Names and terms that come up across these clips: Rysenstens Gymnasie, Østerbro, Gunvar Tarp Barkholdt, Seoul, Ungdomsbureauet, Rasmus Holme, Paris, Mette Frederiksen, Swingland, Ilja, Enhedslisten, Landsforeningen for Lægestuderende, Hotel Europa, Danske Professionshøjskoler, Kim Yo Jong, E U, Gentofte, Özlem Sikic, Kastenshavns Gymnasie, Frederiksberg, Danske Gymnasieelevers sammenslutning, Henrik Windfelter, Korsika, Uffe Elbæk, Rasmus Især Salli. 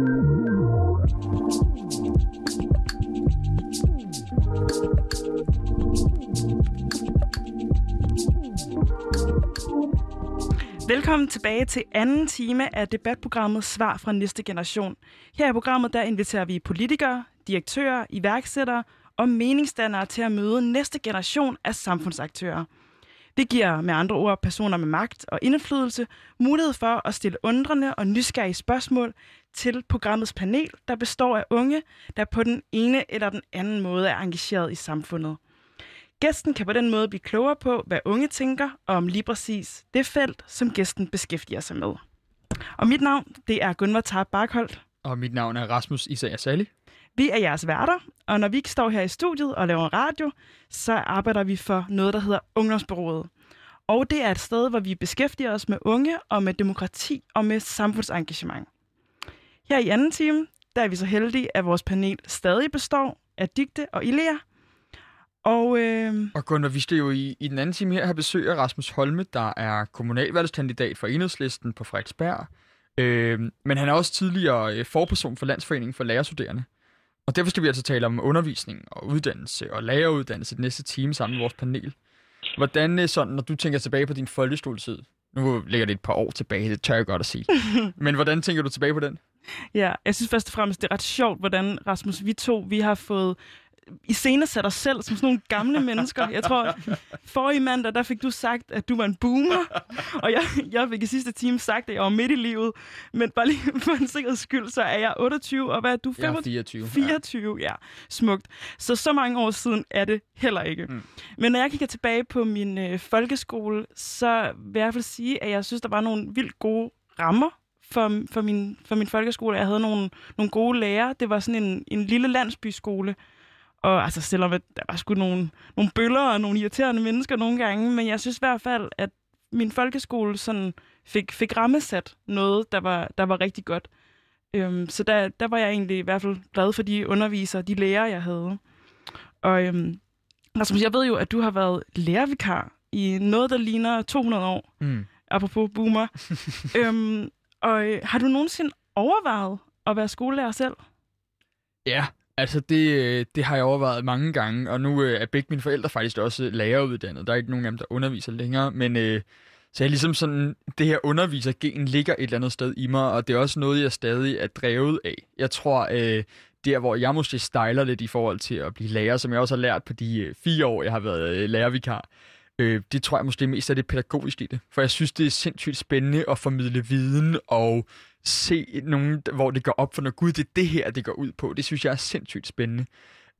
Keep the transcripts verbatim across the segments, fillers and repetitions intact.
Velkommen tilbage til anden time af debatprogrammet Svar fra Næste Generation. Her i programmet der inviterer vi politikere, direktører, iværksættere og meningsdannere til at møde næste generation af samfundsaktører. Det giver med andre ord personer med magt og indflydelse mulighed for at stille undrende og nysgerrige spørgsmål til programmets panel, der består af unge, der på den ene eller den anden måde er engageret i samfundet. Gæsten kan på den måde blive klogere på, hvad unge tænker om lige præcis det felt, som gæsten beskæftiger sig med. Og mit navn, det er Gunvar Tarp Barkholdt. Og mit navn er Rasmus Især Salli. Vi er jeres værter, og når vi ikke står her i studiet og laver radio, så arbejder vi for noget, der hedder Ungdomsbureauet. Og det er et sted, hvor vi beskæftiger os med unge og med demokrati og med samfundsengagement. Her i anden time, der er vi så heldige, at vores panel stadig består af Digte og Ilea. Og, øh... og Gunvar, vi skal jo i, i den anden time her have besøg af Rasmus Holme, der er kommunalvalgskandidat for Enhedslisten på Frederiksberg. Øh, men han er også tidligere forperson for Landsforeningen for Lægestuderende. Og derfor skal vi altså tale om undervisning og uddannelse og læreruddannelse den næste time sammen med vores panel. Hvordan sådan, når du tænker tilbage på din folkeskoletid, nu ligger det et par år tilbage, det tør jeg godt at sige, men hvordan tænker du tilbage på den? Ja, jeg synes først og fremmest, det er ret sjovt, hvordan Rasmus, vi to, vi har fået iscenesat os selv som sådan nogle gamle mennesker. Jeg tror, forrige mandag, der fik du sagt, at du var en boomer, og jeg, jeg fik i sidste time sagt, at jeg var midt i livet, men bare lige for en sikkerheds skyld, så er jeg otteogtyve, og hvad er du? Jeg er fireogtyve. fireogtyve, ja. ja. Smukt. Så så mange år siden er det heller ikke. Mm. Men når jeg kigger tilbage på min øh, folkeskole, så vil jeg i hvert fald sige, at jeg synes, der var nogle vildt gode rammer for, for, min, for min folkeskole. Jeg havde nogle, nogle gode lærere. Det var sådan en, en lille landsbyskole. Og altså selvom der var sgu nogle, nogle bøller og nogle irriterende mennesker nogle gange, men jeg synes i hvert fald, at min folkeskole sådan fik, fik rammesat noget, der var, der var rigtig godt. Øhm, så der, der var jeg egentlig i hvert fald glad for de undervisere, de lærere, jeg havde. Og øhm, altså, jeg ved jo, at du har været lærervikar i noget, der ligner to hundrede år, mm. apropos boomer. øhm, og øh, har du nogensinde overvejet at være skolelærer selv? Ja. Yeah. Altså, det, det har jeg overvejet mange gange, og nu øh, er begge mine forældre faktisk også læreruddannet. Der er ikke nogen af dem, der underviser længere, men øh, så er ligesom sådan, det her undervisergen ligger et eller andet sted i mig, og det er også noget, jeg stadig er drevet af. Jeg tror, øh, der hvor jeg måske stejler lidt i forhold til at blive lærer, som jeg også har lært på de øh, fire år, jeg har været øh, lærervikar, øh, det tror jeg måske mest er det pædagogiske i det. For jeg synes, det er sindssygt spændende at formidle viden og se nogen, hvor det går op for, når gud, det er det her, det går ud på. Det synes jeg er sindssygt spændende.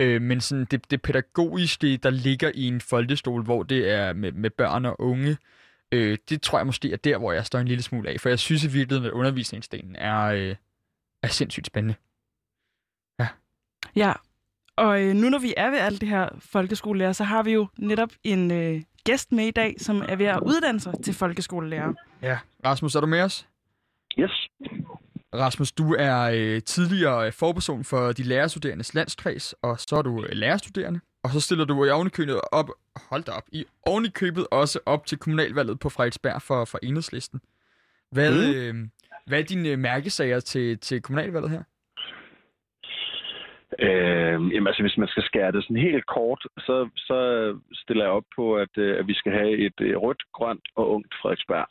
Øh, men sådan det, det pædagogiske, der ligger i en folkeskole, hvor det er med, med børn og unge, øh, det tror jeg måske er der, hvor jeg står en lille smule af. For jeg synes i virkeligheden, at undervisningsdelen er, øh, er sindssygt spændende. Ja. Ja, og øh, nu når vi er ved alt det her folkeskolelærer, så har vi jo netop en øh, gæst med i dag, som er ved at uddanne sig til folkeskolelærer. Ja, Rasmus, er du med os? Yes. Rasmus, du er øh, tidligere forperson for de lærerstuderendes landskreds, og så er du øh, lærerstuderende, og så stiller du i ovenikøbet op, hold da op, i ovenikøbet også op til kommunalvalget på Frederiksberg for, for Enhedslisten. Hvad, mm. øh, hvad er dine mærkesager til, til kommunalvalget her? Øh, jamen altså, hvis man skal skære det sådan helt kort, så, så stiller jeg op på, at, at vi skal have et rødt, grønt og ungt Frederiksberg.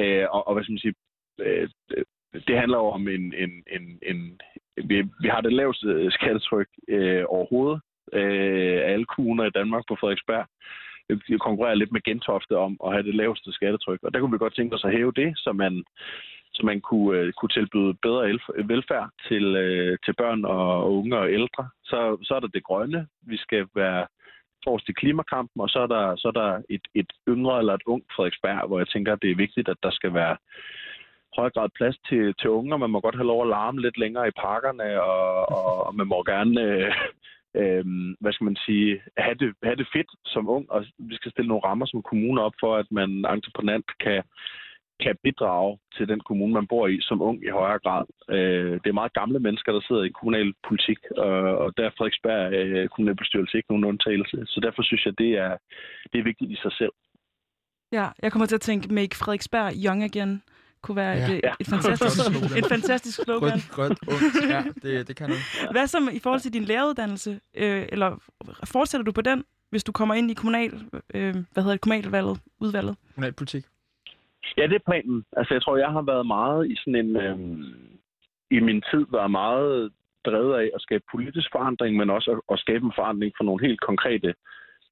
Øh, og, og hvad skal man sige? Det handler jo om en... en, en, en vi, vi har det laveste skattetryk øh, overhovedet øh, af alle kommuner i Danmark på Frederiksberg. Vi konkurrerer lidt med Gentofte om at have det laveste skattetryk, og der kunne vi godt tænke os at hæve det, så man, så man kunne, øh, kunne tilbyde bedre elf- velfærd til, øh, til børn og unge og ældre. Så, så er der det grønne. Vi skal være forrest i klimakampen, og så er der, så er der et, et yngre eller et ungt Frederiksberg, hvor jeg tænker, at det er vigtigt, at der skal være høj grad plads til, til unge, man må godt have lov at larme lidt længere i parkerne, og, og, og man må gerne, øh, øh, hvad skal man sige, have det, have det fedt som ung, og vi skal stille nogle rammer som kommune op for, at man entreprenant kan, kan bidrage til den kommune, man bor i som ung i højere grad. Øh, det er meget gamle mennesker, der sidder i kommunal politik, og, og der er Frederiksberg øh, kommunalbestyrelse ikke nogen undtagelse, så derfor synes jeg, det er, det er vigtigt i sig selv. Ja, jeg kommer til at tænke, make Frederiksberg young again. kunne være ja. et, et, et, fantastisk, et fantastisk slogan. Grønt, grønt, ondt. Ja, det, det kan noget. Ja. Hvad så i forhold til din læreruddannelse? Øh, eller fortsætter du på den, hvis du kommer ind i kommunal, øh, hvad hedder det, kommunalvalget, udvalget? Kommunalpolitik. Ja, det er planen. Altså, jeg tror, jeg har været meget i sådan en... Øh, i min tid været meget drevet af at skabe politisk forandring, men også at, at skabe en forandring for nogle helt konkrete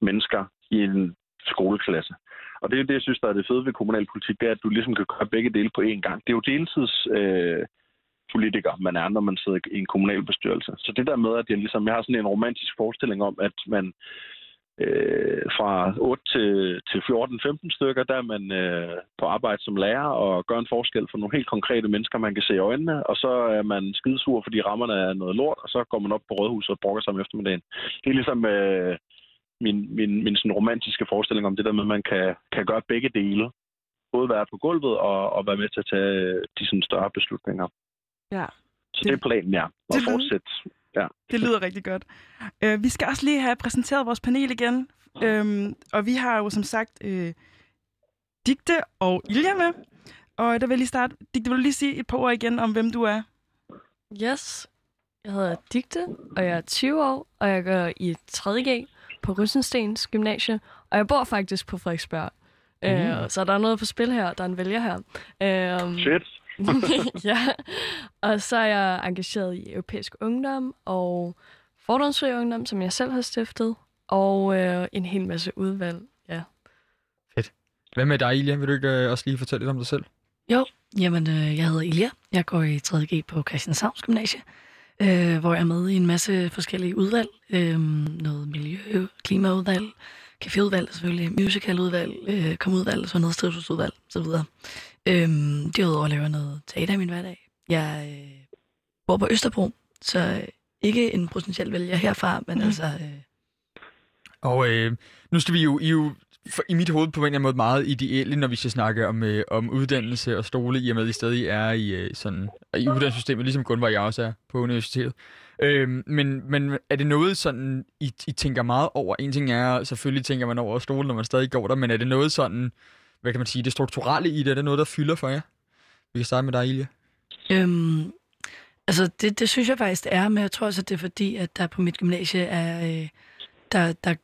mennesker i en skoleklasse. Og det er jo det, jeg synes, der er det fede ved kommunalpolitik, det er, at du ligesom kan gøre begge dele på én gang. Det er jo deltidspolitiker, øh, man er, når man sidder i en kommunalbestyrelse. Så det der med, at jeg, ligesom, jeg har sådan en romantisk forestilling om, at man øh, fra otte til, til fjorten femten stykker, der er man øh, på arbejde som lærer og gør en forskel for nogle helt konkrete mennesker, man kan se i øjnene. Og så er man skidesur, fordi rammerne er noget lort, og så går man op på Rådhuset og brokker sig om eftermiddagen. Det er ligesom... Øh, Min, min, min sådan romantiske forestilling om det der med, at man kan, kan gøre begge dele. Både være på gulvet og, og være med til at tage de sådan større beslutninger. Ja. Så det, det er planen, ja. Og det fortsætte. Ja. Det lyder rigtig godt. Øh, vi skal også lige have præsenteret vores panel igen. Øhm, og vi har jo som sagt øh, Digte og Ilja med. Og der vil jeg lige starte. Digte, vil du lige sige et par ord igen om, hvem du er? Yes. Jeg hedder Digte, og jeg er tyve år, og jeg går i tredje G på Rysenstens Gymnasie, og jeg bor faktisk på Frederiksberg. Mm. Øh, så der er noget på spil her, der er en vælger her. Øh, Shit! Ja, og så er jeg engageret i europæisk ungdom og fordomsfri ungdom, som jeg selv har stiftet, og øh, en hel masse udvalg, ja. Fedt. Hvad med dig, Ilja? Vil du ikke øh, også lige fortælle lidt om dig selv? Jo, jamen øh, jeg hedder Ilja, jeg går i tredje G på Kastenshavns Gymnasie. Øh, hvor jeg er med i en masse forskellige udvalg. Øh, noget miljø, klimaudvalg, caféudvalg selvfølgelig, musicaludvalg, øh, komudvalg, sådan noget strivselsudvalg, så videre. Øh, derudover laver jeg noget teater i min hverdag. Jeg øh, bor på Østerbro, så ikke en potentiel vælger herfra, men mm. altså... Øh... Og øh, nu skal vi jo... I jo... For i mit hoved på en eller anden måde meget ideelle, når vi skal snakke om, øh, om uddannelse og skole, i og med, at I stadig er i, øh, sådan, i uddannelsessystemet, ligesom Gunvar og jeg også er på universitetet. Øh, men, men er det noget, sådan, I, I tænker meget over? En ting er, selvfølgelig tænker man over skole, når man stadig går der, men er det noget sådan, hvad kan man sige, det strukturelle i det? Er det noget, der fylder for jer? Vi kan starte med dig, Ilja. Øhm, altså, det, det synes jeg faktisk er, men jeg tror også, at det er fordi, at der på mit gymnasie er... Øh, der, der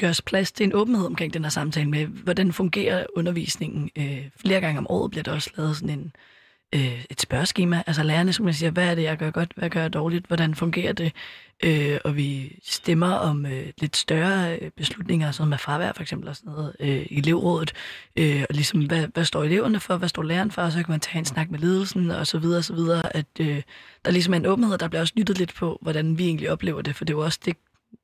gøres plads til en åbenhed omkring den her samtale med, hvordan fungerer undervisningen. Øh, flere gange om året bliver der også lavet sådan en, øh, et spørgeskema. Altså lærerne, som man siger, hvad er det, jeg gør godt, hvad gør jeg dårligt, hvordan fungerer det? Øh, og vi stemmer om øh, lidt større beslutninger, sådan med fravær for eksempel, og sådan noget, øh, i elevrådet. Øh, og ligesom, hvad, hvad står eleverne for, hvad står læreren for, og så kan man tage en snak med ledelsen, og så videre, og så videre. At øh, der ligesom er en åbenhed, der bliver også lyttet lidt på, hvordan vi egentlig oplever det, for det er jo også det,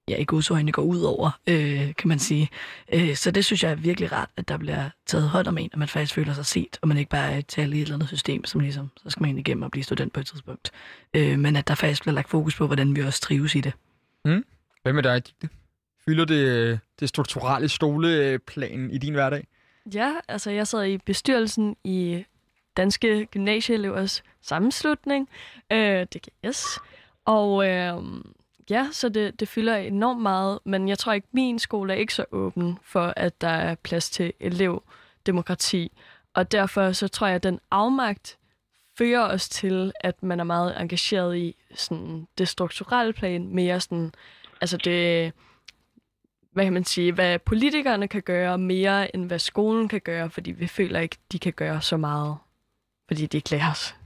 ja, i godsøjne går ud over, øh, kan man sige. Øh, så det synes jeg er virkelig rart, at der bliver taget hånd om en, at man faktisk føler sig set, og man ikke bare er talt i et eller andet system, som ligesom, så skal man ind igennem og blive student på et tidspunkt. Øh, men at der faktisk bliver lagt fokus på, hvordan vi også trives i det. Mm. Hvad med dig, Digte? Fylder det, det strukturelle skoleplan i din hverdag? Ja, altså jeg sad i bestyrelsen i Danske Gymnasieelevers sammenslutning, øh, D G S, og... Øh, Ja, så det, det fylder enormt meget, men jeg tror ikke, min skole er ikke så åben for, at der er plads til elevdemokrati. Og derfor så tror jeg, at den afmagt fører os til, at man er meget engageret i sådan, det strukturelle plan, mere sådan, altså det, hvad kan man sige, hvad politikerne kan gøre mere, end hvad skolen kan gøre, fordi vi føler ikke, de kan gøre så meget, fordi de ikke lærer os.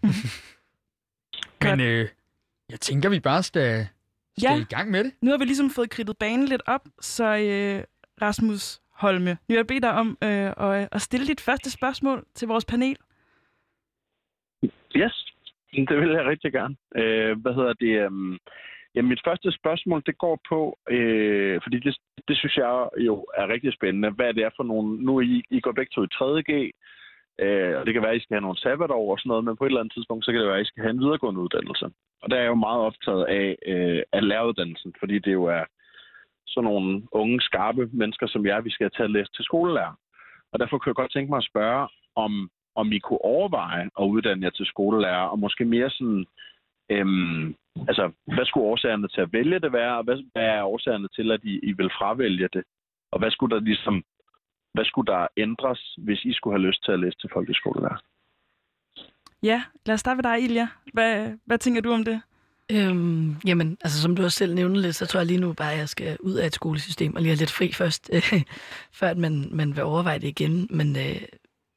Men øh, jeg tænker, vi bare skal... Skal ja. I gang med det? Nu har vi ligesom fået kridtet banen lidt op, så øh, Rasmus Holme, nu vil jeg bede dig om øh, at, at stille dit første spørgsmål til vores panel. Yes, det vil jeg rigtig gerne. Øh, hvad hedder det? Øh, ja, mit første spørgsmål, det går på, øh, fordi det, det synes jeg jo er rigtig spændende, hvad det er for nogle, nu I, I går begge to i tredje G, øh, og det kan være, at I skal have nogle sabbatår og sådan noget, men på et eller andet tidspunkt, så kan det være, at I skal have en videregående uddannelse. Og der er jeg jo meget optaget af, øh, af læreruddannelsen, fordi det jo er sådan nogle unge, skarpe mennesker, som jeg, vi skal tage og læse til skolelærer. Og derfor kunne jeg godt tænke mig at spørge, om, om I kunne overveje at uddanne jer til skolelærer, og måske mere sådan, øh, altså, hvad skulle årsagerne til at vælge det være, og hvad, hvad er årsagerne til, at I, I vil fravælge det? Og hvad skulle der ligesom, hvad skulle der ændres, hvis I skulle have lyst til at læse til folkeskolelærer? Ja, lad os starte med dig, Ilja. Hvad, hvad tænker du om det? Øhm, jamen, altså som du også selv nævnte lidt, så tror jeg lige nu bare, at jeg skal ud af et skolesystem og lige have lidt fri først, øh, før at man, man vil overveje det igen. Men, øh,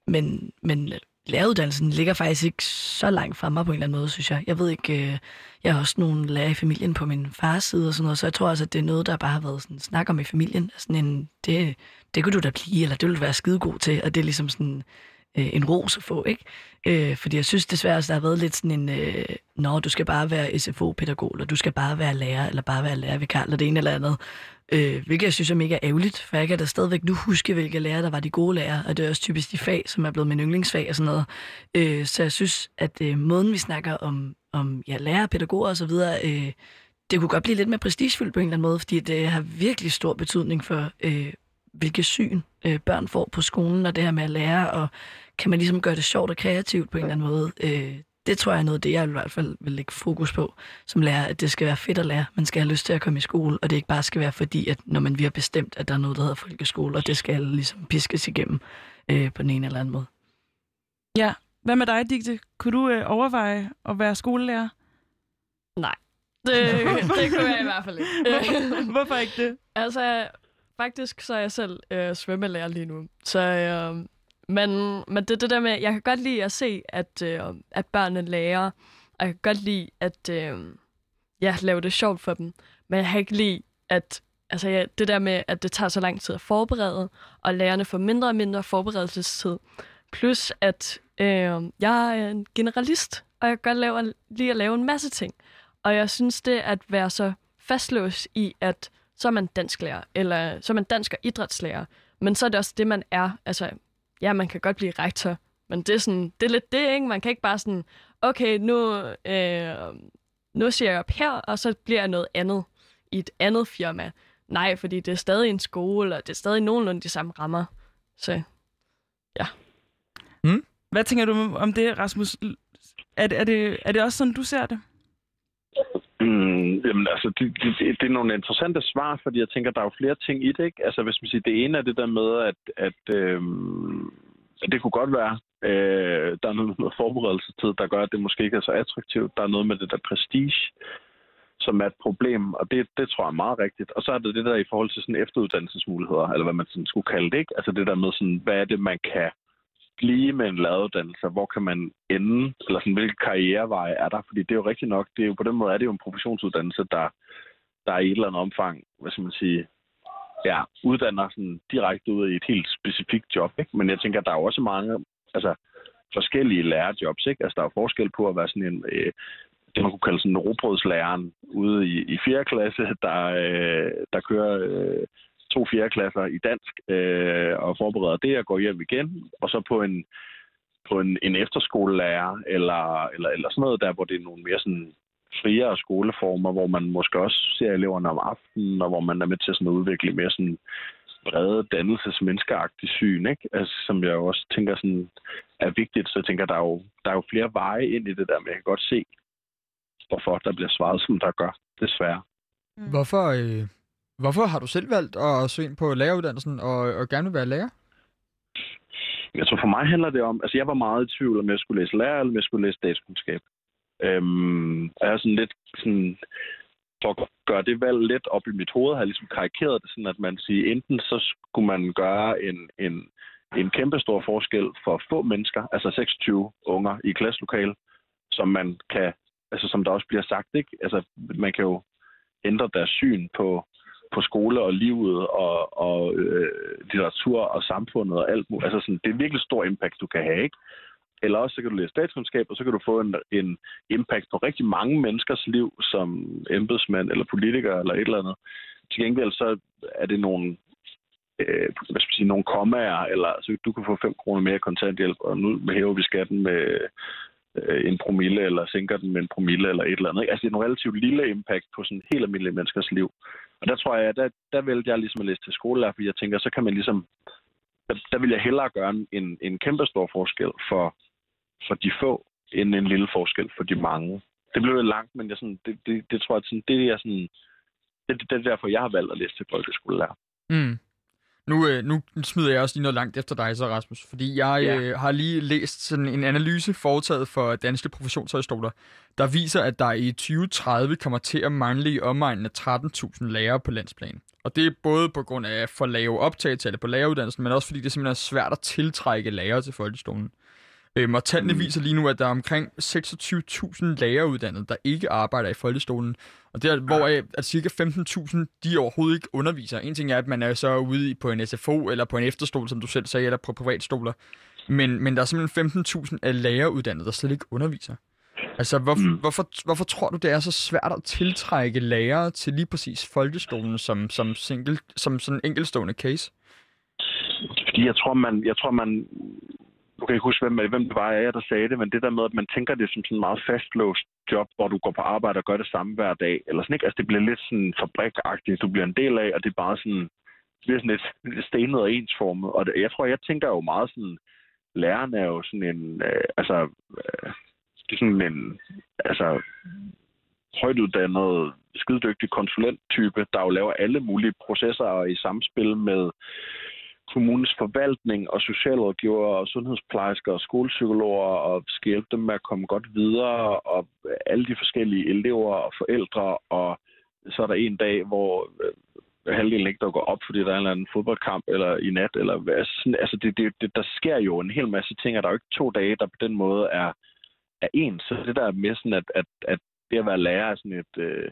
men, men læreruddannelsen ligger faktisk ikke så langt fra mig på en eller anden måde, synes jeg. Jeg ved ikke, øh, jeg har også nogle lærere i familien på min fars side og sådan noget, så jeg tror også, at det er noget, der bare har været sådan snak om i familien. Sådan en, det, det kunne du da blive, eller det ville du være skidegod til, og det er ligesom sådan en ros at få, ikke? Øh, fordi jeg synes desværre, at der har været lidt sådan en, øh, nå, du skal bare være S F O-pædagog, eller du skal bare være lærer, eller bare være lærervikar, eller det ene eller andet. Øh, hvilket jeg synes er mega ærgerligt, for jeg kan da stadigvæk nu huske, hvilke lærere, der var de gode lærere, og det er også typisk de fag, som er blevet min yndlingsfag og sådan noget. Øh, så jeg synes, at øh, måden, vi snakker om, om ja, lærer, pædagoger og så videre, øh, det kunne godt blive lidt mere prestigefyldt på en eller anden måde, fordi det har virkelig stor betydning for øh, hvilke syn øh, børn får på skolen, og det her med at lære, og kan man ligesom gøre det sjovt og kreativt på en eller anden måde. Øh, det tror jeg er noget af det, jeg i hvert fald vil lægge fokus på som lærer, at det skal være fedt at lære. Man skal have lyst til at komme i skole, og det ikke bare skal være fordi, at når man vi har bestemt, at der er noget, der hedder folkeskole, og det skal ligesom piskes igennem øh, på den ene eller anden måde. Ja, hvad med dig, Digte? Kunne du øh, overveje at være skolelærer? Nej, det, det kunne jeg i hvert fald ikke. Hvorfor, Hvorfor ikke det? Altså... Faktisk så er jeg selv øh, svømmelærer lige nu, så øh, men, men det det der med, jeg kan godt lide at se, at, øh, at børnene lærer, og jeg kan godt lide at øh, ja, lave det sjovt for dem, men jeg kan ikke lide, at altså, ja, det der med, at det tager så lang tid at forberede, og lærerne får mindre og mindre forberedelsestid, plus at øh, jeg er en generalist, og jeg kan godt lave, lide at lave en masse ting, og jeg synes det at være så fastlåst i, at så er man dansklærer, eller så er man dansk- og idrætslærer. Men så er det også det, man er. Altså, ja, man kan godt blive rektor, men det er, sådan, det er lidt det, ikke? Man kan ikke bare sådan, okay, nu, øh, nu siger jeg op her, og så bliver jeg noget andet i et andet firma. Nej, fordi det er stadig en skole, og det er stadig nogenlunde de samme rammer. Så, ja. Mm. Hvad tænker du om det, Rasmus? Er det, er det, er det også sådan, du ser det? Mm, jamen altså, det, det, det er nogle interessante svar, fordi jeg tænker, der er jo flere ting i det, ikke? Altså, hvis man siger, det ene er det der med, at, at øhm, det kunne godt være, øh, der er noget, noget forberedelsetid, der gør, at det måske ikke er så attraktivt. Der er noget med det der prestige, som er et problem, og det, det tror jeg er meget rigtigt. Og så er det det der i forhold til sådan efteruddannelsesmuligheder, eller hvad man sådan skulle kalde det, ikke? Altså det der med, sådan, hvad er det, man kan blive med en læreruddannelse, hvor kan man ende, eller sådan, hvilke karriereveje er der? Fordi det er jo rigtigt nok, det er jo, på den måde er det jo en professionsuddannelse, der, der i et eller andet omfang, hvad skal man sige, ja, uddanner sådan direkte ud i et helt specifikt job, ikke? Men jeg tænker, der er jo også mange altså, forskellige lærerjobs, ikke? Altså, der er forskel på at være sådan en, øh, det man kunne kalde sådan en rugbrødslæreren ude i, i fjerde klasse, der, øh, der kører... Øh, to fjerdeklasser i dansk, øh, og forbereder det og går hjem igen, og så på en, på en, en efterskolelærer, eller, eller, eller sådan noget der, hvor det er nogle mere sådan friere skoleformer, hvor man måske også ser eleverne om aftenen, og hvor man er med til sådan at udvikle mere sådan brede dannelsesmenneskeagtigt syn, ikke? Altså, som jeg også tænker sådan er vigtigt, så jeg tænker, der er jo, der er jo flere veje ind i det der, men jeg kan godt se, hvorfor der bliver svaret, som der gør, desværre. Hvorfor... Øh... Hvorfor har du selv valgt at søge ind på læreruddannelsen og, og gerne vil være lærer? Jeg tror for mig handler det om... Altså jeg var meget i tvivl, om jeg skulle læse lærer, eller om jeg skulle læse statskundskab. Øhm, og jeg er sådan lidt... Sådan, for at gøre det valg lidt op i mit hoved, har jeg ligesom karikeret det sådan, at man siger, enten så skulle man gøre en, en, en kæmpestor forskel for få mennesker, altså seksogtyve unger i klasselokale, som man kan... Altså som der også bliver sagt, ikke? Altså man kan jo ændre deres syn på... på skole og livet og, og øh, litteratur og samfundet og alt muligt. Altså sådan, det er virkelig stor impact, du kan have, ikke? Eller også så kan du læse statskundskab, og så kan du få en, en impact på rigtig mange menneskers liv, som embedsmand eller politiker eller et eller andet. Til gengæld så er det nogle, øh, hvad skal man sige, nogle kommaer, eller så du kan få fem kroner mere i kontanthjælp, og nu hæver vi skatten med en promille, eller sænker den med en promille, eller et eller andet. Altså, det er en relativt lille impact på sådan helt almindelige menneskers liv. Og der tror jeg, der, der vælger jeg ligesom at læse til skolelærer, fordi jeg tænker, så kan man ligesom... Der, der vil jeg hellere gøre en, en kæmpe stor forskel for, for de få, end en lille forskel for de mange. Det blev lidt langt, men jeg sådan, det, det, det tror jeg, sådan, det, jeg sådan, det, det er derfor, jeg har valgt at læse til folkeskolelærer. Mm. Nu, øh, nu smider jeg også lige noget langt efter dig så, Rasmus, fordi jeg ja. øh, har lige læst sådan en analyse foretaget for Danske Professionshøjskoler, der viser, at der i tyve tredive kommer til at mangle i omegnen af tretten tusind lærere på landsplan. Og det er både på grund af for lave optagelser på læreruddannelsen, men også fordi det simpelthen er svært at tiltrække lærere til folkeskolen. Øhm, og tallene mm. viser lige nu, at der er omkring seksogtyve tusind læreruddannede, der ikke arbejder i folkeskolen. Og der, hvor ja. at cirka femten tusind, de overhovedet ikke underviser. En ting er, at man er så ude på en S F O eller på en efterskole, som du selv sagde, eller på privatskoler. Men, men der er simpelthen femten tusind af læreruddannede, der slet ikke underviser. Altså, hvorfor, mm. hvorfor, hvorfor tror du, det er så svært at tiltrække lærere til lige præcis folkeskolen som, som, single, som sådan en enkeltstående case? Fordi jeg tror, man... Jeg tror, man Du kan ikke huske, hvem, hvem det var af jer, der sagde det, men det der med, at man tænker det som sådan en meget fastlåst job, hvor du går på arbejde og gør det samme hver dag, eller sådan ikke, altså det bliver lidt sådan fabrikagtigt, du bliver en del af, og det er bare sådan, det bliver sådan lidt stenet og ensformet, og det, jeg tror, jeg tænker jo meget sådan, lærerne er jo sådan en, øh, altså, øh, det er sådan en, altså, højtuddannet, skidedygtig konsulenttype, der jo laver alle mulige processer i samspil med kommunens forvaltning og socialrådgiver og sundhedsplejersker og skolepsykologer og skal hjælpe dem med at komme godt videre og alle de forskellige elever og forældre, og så er der en dag, hvor halvdelen ikke der går op, fordi der er en eller anden fodboldkamp eller i nat, eller altså det, det, det, der sker jo en hel masse ting, og der er jo ikke to dage, der på den måde er, er ens. Så det der er mere sådan, at, at, at det at være lærer er sådan et, øh,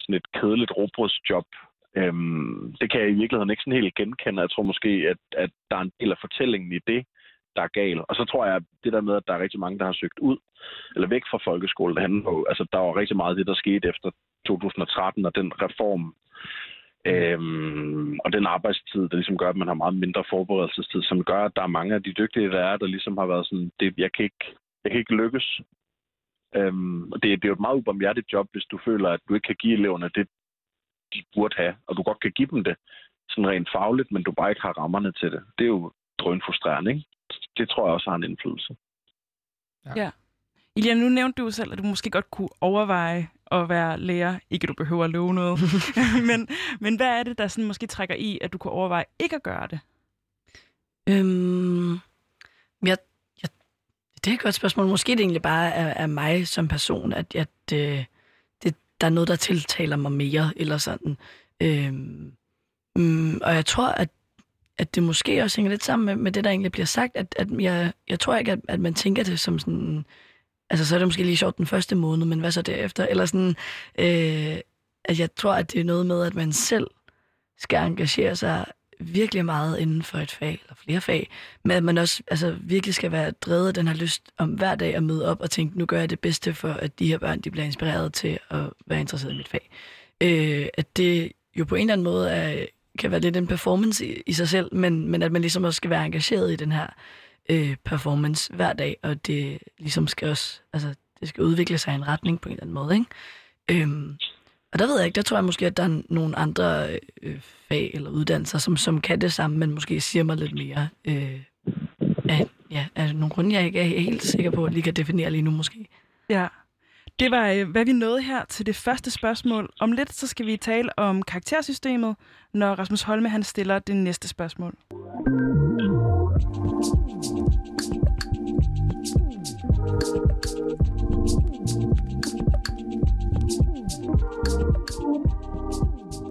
sådan et kedeligt rugbrødsjob. Øhm, det kan jeg i virkeligheden ikke sådan helt genkende. Jeg tror måske, at, at der er en del af fortællingen i det, der er galt. Og så tror jeg, at det der med, at der er rigtig mange, der har søgt ud eller væk fra folkeskolen, det handler jo, altså der var rigtig meget af det, der skete efter to tusind og tretten og den reform øhm, og den arbejdstid, der ligesom gør, at man har meget mindre forberedelsestid, som gør, at der er mange af de dygtige, der er, der ligesom har været sådan, det, jeg kan ikke, jeg kan ikke lykkes. Øhm, og det, det er jo et meget ubarmhjertigt job, hvis du føler, at du ikke kan give eleverne det, de burde have, og du godt kan give dem det sådan rent fagligt, men du bare ikke har rammerne til det. Det er jo drønfrustrerende, ikke? Det tror jeg også har en indflydelse. Ja. ja. Ilian, nu nævnte du selv, at du måske godt kunne overveje at være lærer. Ikke, du behøver at love noget. men, men hvad er det, der sådan måske trækker i, at du kunne overveje ikke at gøre det? Øhm, jeg, jeg, det er et godt spørgsmål. Måske det egentlig bare er, er mig som person, at jeg... Det, der er noget, der tiltaler mig mere, eller sådan. Øhm, mm, og jeg tror, at, at det måske også hænger lidt sammen med, med det, der egentlig bliver sagt, at, at jeg, jeg tror ikke, at, at man tænker det som sådan, altså så er det måske lige sjovt den første måned, men hvad så derefter? Eller sådan, øh, at jeg tror, at det er noget med, at man selv skal engagere sig virkelig meget inden for et fag, eller flere fag, men at man også altså, virkelig skal være drevet af den her lyst om hver dag at møde op og tænke, nu gør jeg det bedste for, at de her børn de bliver inspireret til at være interesseret i mit fag. Øh, at det jo på en eller anden måde er, kan være lidt en performance i, i sig selv, men, men at man ligesom også skal være engageret i den her øh, performance hver dag, og det ligesom skal også, altså det skal udvikle sig i en retning på en eller anden måde, ikke? Øh, Og der ved jeg ikke, der tror jeg måske, at der er nogle andre øh, fag eller uddannelser, som, som kan det samme, men måske siger mig lidt mere. Øh, af, ja, af nogle grunde, jeg ikke er helt sikker på, at lige kan definere lige nu måske. Ja, det var, hvad vi nåede her til det første spørgsmål. Om lidt, så skal vi tale om karaktersystemet, når Rasmus Holme han stiller det næste spørgsmål.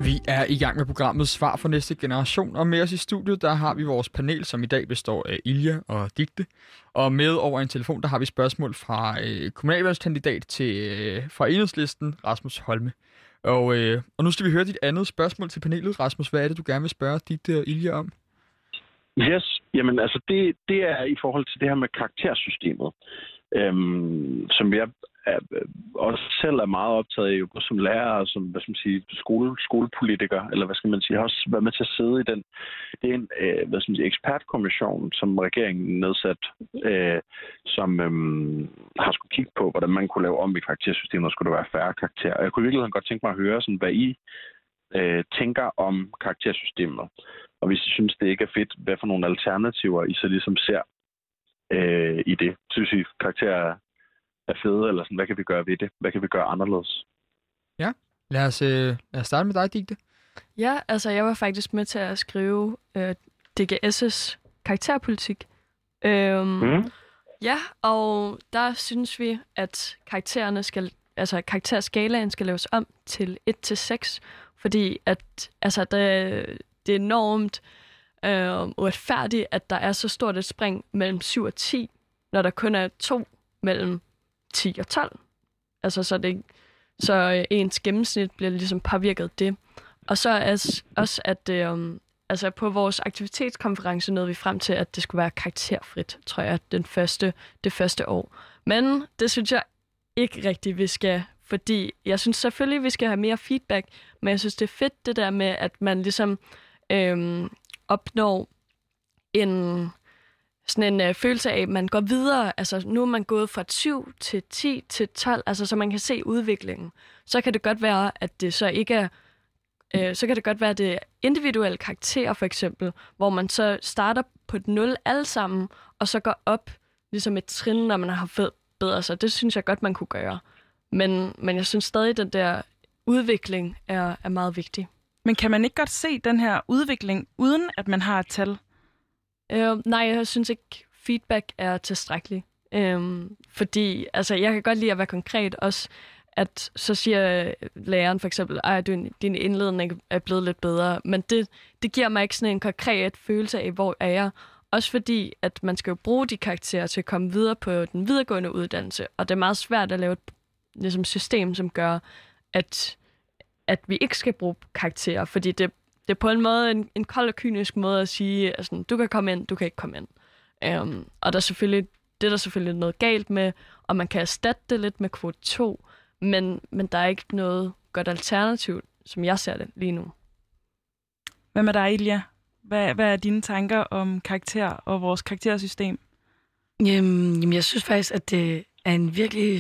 Vi er i gang med programmet Svar for Næste Generation, og med os i studiet, der har vi vores panel, som i dag består af Ilja og Digte. Og med over en telefon, der har vi spørgsmål fra øh, kommunalvalgskandidat til øh, fra Enhedslisten, Rasmus Holme. Og, øh, og nu skal vi høre dit andet spørgsmål til panelet. Rasmus, hvad er det, du gerne vil spørge Digte og Ilja om? Yes, jamen altså det, det er i forhold til det her med karaktersystemet, øhm, som jeg... og selv er meget optaget jo som lærer og som hvad skal man sige, skole, skolepolitiker, eller hvad skal man sige, har også været med til at sidde i den det er en hvad skal man sige, ekspertkommission, som regeringen nedsat, øh, som øh, har skulle kigge på, hvordan man kunne lave om i karaktersystemet, og skulle der være færre karakterer. Og jeg kunne virkelig godt tænke mig at høre, sådan, hvad I øh, tænker om karaktersystemet. Og hvis I synes, det ikke er fedt, hvad for nogle alternativer I så ligesom ser øh, i det. Synes I, karakterer er fede, eller sådan, hvad kan vi gøre ved det? Hvad kan vi gøre anderledes? Ja, lad os, øh, lad os starte med dig, Digte. Ja, altså jeg var faktisk med til at skrive øh, D G S' karakterpolitik. Øhm, mm. Ja, og der synes vi, at karaktererne skal, altså karakterskalaen skal laves om til et til seks, fordi at, altså, det, det er enormt øh, uretfærdigt, at der er så stort et spring mellem syv og ti, når der kun er to mellem ti og tolv. Altså, så, det, så ens gennemsnit bliver ligesom påvirket det. Og så altså, også, at øh, altså på vores aktivitetskonference nåede vi frem til, at det skulle være karakterfrit, tror jeg, den første, det første år. Men det synes jeg ikke rigtigt, vi skal, fordi jeg synes selvfølgelig, vi skal have mere feedback, men jeg synes, det er fedt det der med, at man ligesom øh, opnår en... sådan en øh, følelse af, at man går videre. Altså, nu er man gået fra syv til ti til tolv, altså, så man kan se udviklingen. Så kan det godt være, at det så ikke er... Øh, så kan det godt være, at det er individuelle karakterer, for eksempel, hvor man så starter på et nul alle sammen, og så går op ligesom et trin, når man har forbedret sig. Det synes jeg godt, man kunne gøre. Men, men jeg synes stadig, at den der udvikling er, er meget vigtig. Men kan man ikke godt se den her udvikling, uden at man har et tal? Øh, nej, jeg synes ikke, feedback er tilstrækkelig. Øh, fordi, altså, jeg kan godt lide at være konkret også, at så siger læreren for eksempel, ej, din, din indledning er blevet lidt bedre, men det, det giver mig ikke sådan en konkret følelse af, hvor er jeg. Også fordi, at man skal jo bruge de karakterer til at komme videre på den videregående uddannelse, og det er meget svært at lave et ligesom, system, som gør, at, at vi ikke skal bruge karakterer, fordi det Det er på en måde en, en kold og kynisk måde at sige, altså, du kan komme ind, du kan ikke komme ind. Um, og der er selvfølgelig, det er der selvfølgelig noget galt med, og man kan erstatte det lidt med kvote to, men, men der er ikke noget godt alternativ, som jeg ser det lige nu. Hvad med dig, Ilja? Hvad, hvad er dine tanker om karakter og vores karaktersystem? Jamen, jamen jeg synes faktisk, at det er en virkelig...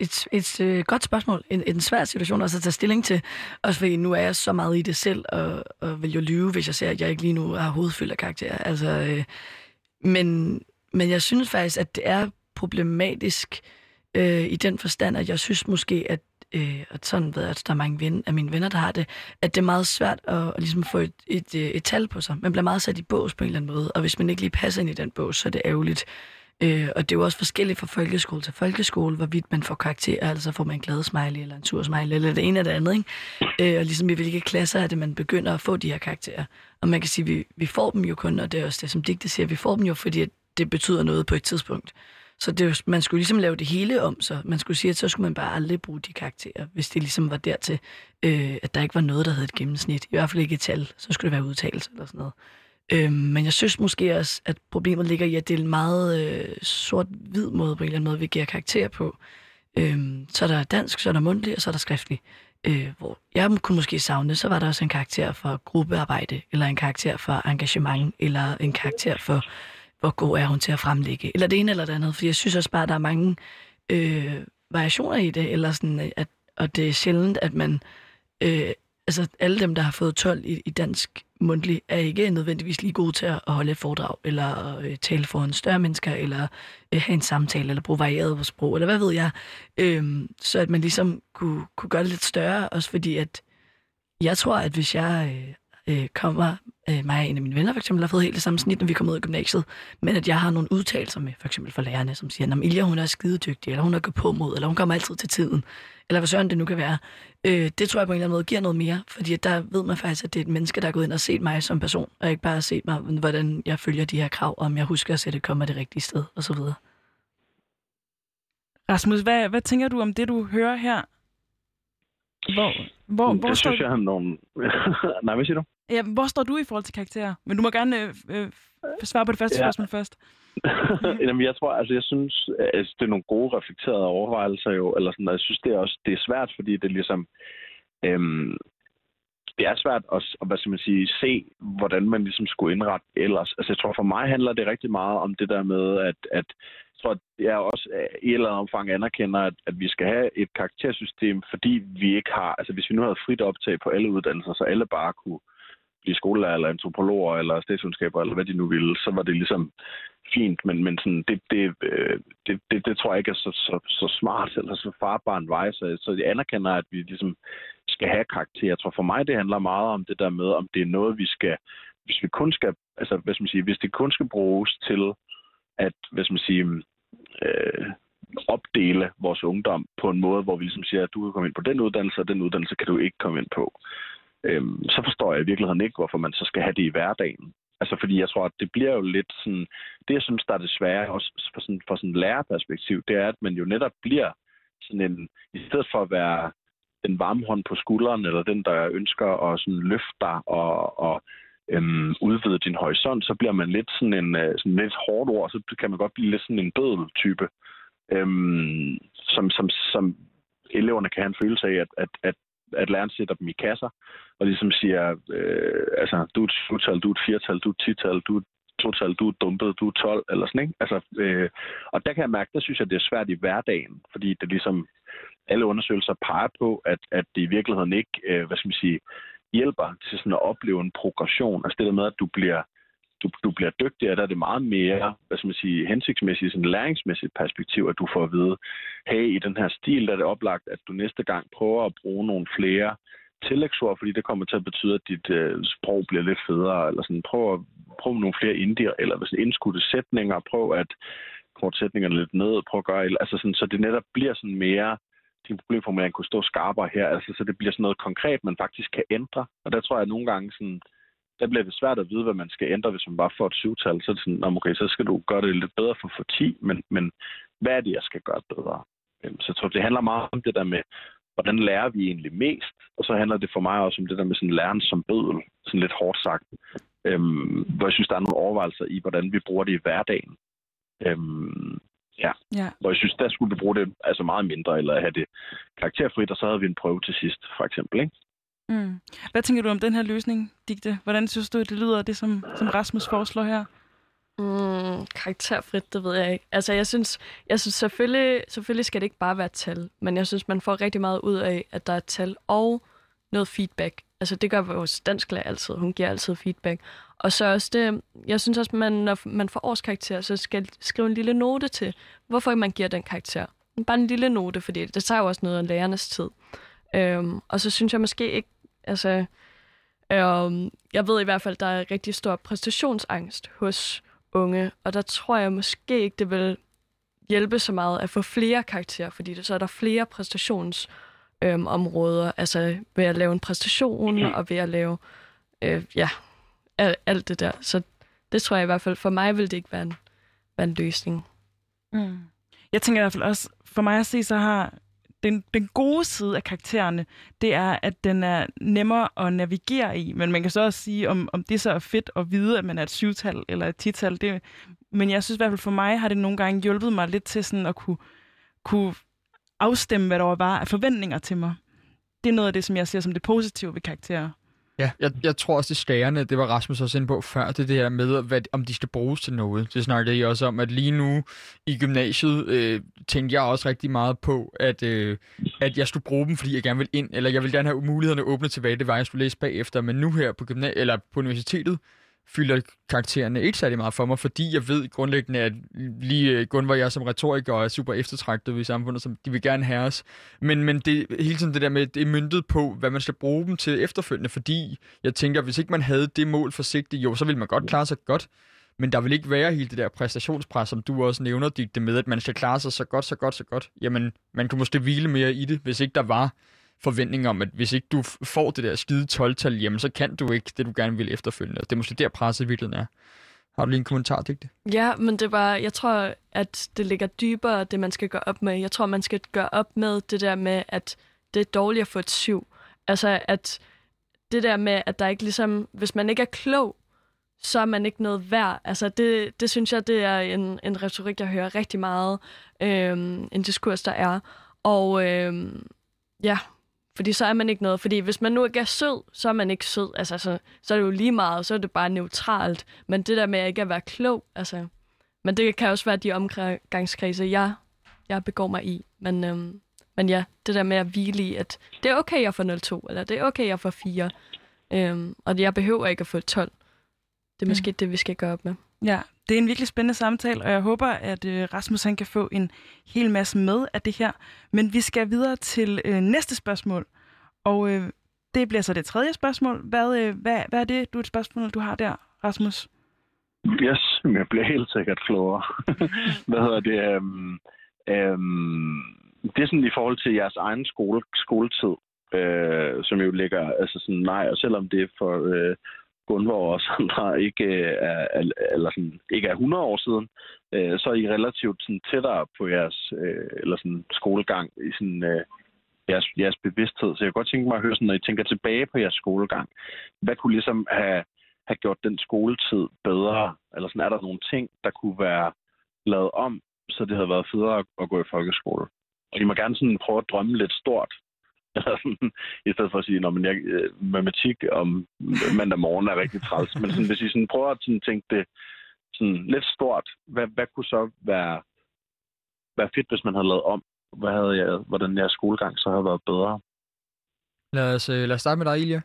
Et, et, et godt spørgsmål. En, en svær situation også at tage stilling til. Også fordi nu er jeg så meget i det selv, og, og vil jo lyve, hvis jeg ser, at jeg ikke lige nu har hovedfyldt af karakterer. Altså, øh, men, men jeg synes faktisk, at det er problematisk øh, i den forstand, at jeg synes måske, at, øh, at sådan ved jeg, at der er mange ven, af mine venner, der har det, at det er meget svært at, at ligesom få et, et, et, et tal på sig. Man bliver meget sat i bås på en eller anden måde, og hvis man ikke lige passer ind i den bås, så er det ærgerligt. Øh, og det er jo også forskelligt fra folkeskole til folkeskole, hvorvidt man får karakterer, altså får man en glad smiley eller en sur smiley eller det ene eller det andet, ikke? Øh, og ligesom i hvilke klasser er det, man begynder at få de her karakterer. Og man kan sige, at vi, vi får dem jo kun, og det er også det, som Digte siger, vi får dem jo, fordi det betyder noget på et tidspunkt. Så det, man skulle ligesom lave det hele om, så man skulle sige, at så skulle man bare aldrig bruge de karakterer, hvis det ligesom var dertil, øh, at der ikke var noget, der hed et gennemsnit. I hvert fald ikke et tal, så skulle det være udtalelse eller sådan noget. Øhm, men jeg synes måske også, at problemet ligger i, at det er en meget øh, sort-hvid måde, på en eller anden måde, vi giver karakter på. Øhm, så er der dansk, så er der mundtlig, og så er der skriftlig. Øh, hvor jeg kunne måske savne, så var der også en karakter for gruppearbejde, eller en karakter for engagement, eller en karakter for, hvor god er hun til at fremlægge, eller det ene eller det andet. For jeg synes også bare, at der er mange øh, variationer i det, eller sådan, at, og det er sjældent, at man... Øh, Altså alle dem, der har fået tolv i, i dansk mundtlig, er ikke nødvendigvis lige gode til at holde et foredrag, eller øh, tale foran større mennesker, eller øh, have en samtale, eller bruge varieret på sprog, eller hvad ved jeg. Øhm, så at man ligesom kunne, kunne gøre det lidt større, også fordi at jeg tror, at hvis jeg øh, kommer, øh, mig og en af mine venner for eksempel, har fået helt det samme snit, når vi kommer ud af gymnasiet, men at jeg har nogle udtalelser med, for eksempel fra lærerne, som siger, at Ilja, hun er skidedygtig, eller hun er gået på mod, eller hun kommer altid til tiden, eller hvad søren det nu kan være, øh, det tror jeg på en eller anden måde giver noget mere, fordi der ved man faktisk, at det er et menneske, der er gået ind og set mig som person, og ikke bare har set mig, hvordan jeg følger de her krav, om jeg husker at sætte kommer det rigtige sted, osv. Rasmus, hvad, hvad tænker du om det, du hører her? Hvor, hvor, hvor jeg står synes, du? Jeg har nogle... Nej, hvad siger du? Ja, hvor står du i forhold til karakterer? Men du må gerne øh, øh, svare på det første ja. spørgsmål først. Jamen, jeg tror, altså, jeg synes, altså, det er nogle gode reflekterede overvejelser jo, eller sådan, og jeg synes, det er også det er svært, fordi det er ligesom, øhm, det er svært at, hvad skal man sige, se, hvordan man ligesom skulle indrette ellers. Altså, jeg tror, for mig handler det rigtig meget om det der med, at, at jeg tror, at jeg også i et eller andet omfang anerkender, at, at vi skal have et karaktersystem, fordi vi ikke har, altså, hvis vi nu havde frit optag på alle uddannelser, så alle bare kunne blive skolelærer, eller antropologer, eller statskundskaber, eller hvad de nu ville, så var det ligesom fint, men, men sådan, det, det, det, det, det tror jeg ikke er så, så, så smart eller så farbar en vej, så, så jeg anerkender, at vi ligesom skal have karakter. Jeg tror for mig, det handler meget om det der med, om det er noget, vi skal, hvis vi kun skal, altså hvad skal man sige, hvis det kun skal bruges til at, hvad skal man sige, øh, opdele vores ungdom på en måde, hvor vi ligesom siger, at du kan komme ind på den uddannelse, og den uddannelse kan du ikke komme ind på. Øhm, så forstår jeg i virkeligheden ikke, hvorfor man så skal have det i hverdagen. Altså fordi jeg tror, at det bliver jo lidt sådan, det jeg synes, der er det svære, også fra sådan, fra sådan et lærerperspektiv, det er, at man jo netop bliver sådan en, i stedet for at være den varme hånd på skulderen, eller den, der ønsker at sådan løfte dig og, og øhm, udvide din horisont, så bliver man lidt sådan en sådan lidt hårdt ord, så kan man godt blive lidt sådan en bødel-type, øhm, som, som, som eleverne kan have en følelse af, at, at, at at læreren sætter dem i kasser, og ligesom siger, øh, altså, du er et syvtal, du er et firtal, du er et tital, du er et total, du er dumpet, du er tolv, eller sådan, ikke? Altså, øh, og der kan jeg mærke, der synes jeg, det er svært i hverdagen, fordi det ligesom, alle undersøgelser peger på, at, at det i virkeligheden ikke, øh, hvad skal man sige, hjælper til sådan at opleve en progression. Altså det der med, at du bliver, du, du bliver dygtigere, der er det meget mere, hvad skal man sige, hensigtsmæssigt, sådan læringsmæssigt perspektiv, at du får at vide, hey, i den her stil, der er det oplagt, at du næste gang prøver at bruge nogle flere tillægsord, fordi det kommer til at betyde, at dit øh, sprog bliver lidt federe, eller sådan, prøv at prøv nogle flere indier, eller sådan indskudte sætninger, prøv at korte sætningerne lidt ned, prøv at gøre, altså sådan, så det netop bliver sådan mere, din problemformulering kunne stå skarpere her, altså så det bliver sådan noget konkret, man faktisk kan ændre, og der tror jeg, at nogle gange sådan, der bliver det svært at vide, hvad man skal ændre, hvis man bare får et syvtal. Så er det sådan, okay, så skal du gøre det lidt bedre for for ti, men, men hvad er det, jeg skal gøre bedre? Så jeg tror, det handler meget om det der med, hvordan lærer vi egentlig mest? Og så handler det for mig også om det der med sådan læreren som bødel, sådan lidt hårdt sagt. Øhm, hvor jeg synes, der er nogle overvejelser i, hvordan vi bruger det i hverdagen. Øhm, ja. ja. Hvor jeg synes, der skulle vi bruge det altså meget mindre, eller have det karakterfrit, og så havde vi en prøve til sidst, for eksempel, ikke? Mm. Hvad tænker du om den her løsning, Digte? Hvordan synes du, det lyder, det som, som Rasmus foreslår her? Mm, karakterfrit, det ved jeg ikke. Altså, jeg synes, jeg synes selvfølgelig, selvfølgelig skal det ikke bare være et tal, men jeg synes, man får rigtig meget ud af, at der er et tal og noget feedback. Altså, det gør vores dansklærer altid. Hun giver altid feedback. Og så også det, jeg synes også, man, når man får årskarakter, så skal skrive en lille note til, hvorfor man giver den karakter. Bare en lille note, fordi det tager jo også noget af lærernes tid. Øhm, og så synes jeg måske ikke, altså, øh, jeg ved i hvert fald, der er rigtig stor præstationsangst hos unge, og der tror jeg måske ikke, det vil hjælpe så meget at få flere karakterer, fordi det, så er der flere præstationsområder, øh, altså ved at lave en præstation, okay. og ved at lave, øh, ja, alt det der. Så det tror jeg i hvert fald, for mig vil det ikke være en, være en løsning. Mm. Jeg tænker i hvert fald også, for mig at se, så har Den, den gode side af karaktererne, det er, at den er nemmere at navigere i. Men man kan så også sige, om, om det så er fedt at vide, at man er et syvtal eller et tital. Det, men jeg synes i hvert fald for mig, har det nogle gange hjulpet mig lidt til sådan at kunne, kunne afstemme, hvad der var af forventninger til mig. Det er noget af det, som jeg ser som det positive ved karakterer. Ja, jeg, jeg tror også, det stærende, det var Rasmus også inde på før, det er det her med, hvad, om de skal bruges til noget. Det snakkede jeg også om, at lige nu i gymnasiet øh, tænkte jeg også rigtig meget på, at, øh, at jeg skulle bruge dem, fordi jeg gerne ville ind, eller jeg ville gerne have mulighederne åbne tilbage, det var, jeg skulle læse bagefter, men nu her på, gymna- eller på universitetet fylder karaktererne ikke særlig meget for mig, fordi jeg ved grundlæggende, at lige Gunvar og jeg som retoriker er super eftertragtet i samfundet, som de vil gerne have os. Men, men det hele tiden det der med, det er møntet på, hvad man skal bruge dem til efterfølgende, fordi jeg tænker, hvis ikke man havde det mål for sigte, jo, så ville man godt klare sig godt, men der vil ikke være hele det der præstationspres, som du også nævner, Digte, med, at man skal klare sig så godt, så godt, så godt. Jamen, man kunne måske hvile mere i det, hvis ikke der var forventninger om, at hvis ikke du får det der skide tolv-tal hjemme, så kan du ikke det, du gerne vil efterfølgende. Det er måske der presset i virkeligheden er. Har du lige en kommentar, Digte? Ja, men det var, jeg tror, at det ligger dybere, det man skal gøre op med. Jeg tror, man skal gøre op med det der med, at det er dårligt at få et syv. Altså, at det der med, at der ikke ligesom, hvis man ikke er klog, så er man ikke noget værd. Altså, det, det synes jeg, det er en, en retorik, jeg hører rigtig meget. Øhm, en diskurs, der er. Og øhm, ja... Fordi så er man ikke noget. Fordi hvis man nu ikke er sød, så er man ikke sød. Altså, så, så er det jo lige meget, så er det bare neutralt. Men det der med ikke at være klog, altså... Men det kan også være de omgangskredse, jeg, jeg begår mig i. Men, øhm, men ja, det der med at hvile i, at det er okay, jeg får nul komma to, eller det er okay, jeg får fire. Øhm, og jeg behøver ikke at få tolv. Det er måske mm. det, vi skal gøre op med. Ja, det er en virkelig spændende samtale, og jeg håber, at øh, Rasmus han kan få en hel masse med af det her. Men vi skal videre til øh, næste spørgsmål. Og øh, det bliver så det tredje spørgsmål. Hvad, øh, hvad, hvad er det, du et spørgsmål, du har der, Rasmus? Yes, jeg bliver helt sikkert klogere. Hvad hedder det? Øhm, øhm, det er sådan i forhold til jeres egen skole, skoletid, øh, som jo ligger, altså sådan, nej, og selvom det er for øh, Gunvar og Sandra ikke, øh, er, eller sådan, ikke er hundrede år siden, øh, så er I relativt sådan, tættere på jeres øh, eller sådan, skolegang i sådan... Øh, Jeres, jeres bevidsthed. Så jeg kunne godt tænke mig at høre, sådan, når I tænker tilbage på jeres skolegang, hvad kunne ligesom have, have gjort den skoletid bedre? Eller sådan, er der nogle ting, der kunne være lavet om, så det havde været federe at, at gå i folkeskole? Og I må gerne sådan prøve at drømme lidt stort. Sådan, i stedet for at sige, at matematik om mandag morgen er rigtig træls. Men sådan, hvis I sådan prøver at sådan, tænke det sådan, lidt stort, hvad, hvad kunne så være, være fedt, hvis man havde lavet om? Hvad havde jeg, hvordan jeres skolegang så havde været bedre? Lad os, lad os starte med dig, Ilja.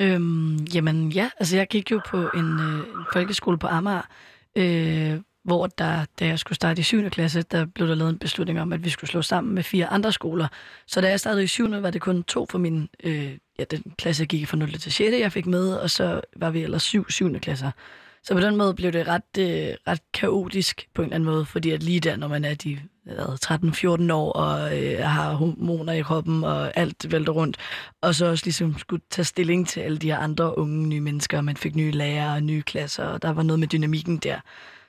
Øhm, jamen ja, altså jeg gik jo på en, øh, en folkeskole på Amager, øh, hvor der, da jeg skulle starte i syvende klasse, der blev der lavet en beslutning om, at vi skulle slå sammen med fire andre skoler. Så da jeg startede i syvende, var det kun to fra min øh, ja, den klasse, jeg gik fra nul til sjette, jeg fik med, og så var vi ellers syv syvende klasser. Så på den måde blev det ret, øh, ret kaotisk på en eller anden måde, fordi at lige der, når man er de tretten fjorten år og øh, har hormoner i kroppen og alt vælter rundt, og så også ligesom skulle tage stilling til alle de her andre unge, nye mennesker, man fik nye lærere og nye klasser, og der var noget med dynamikken der,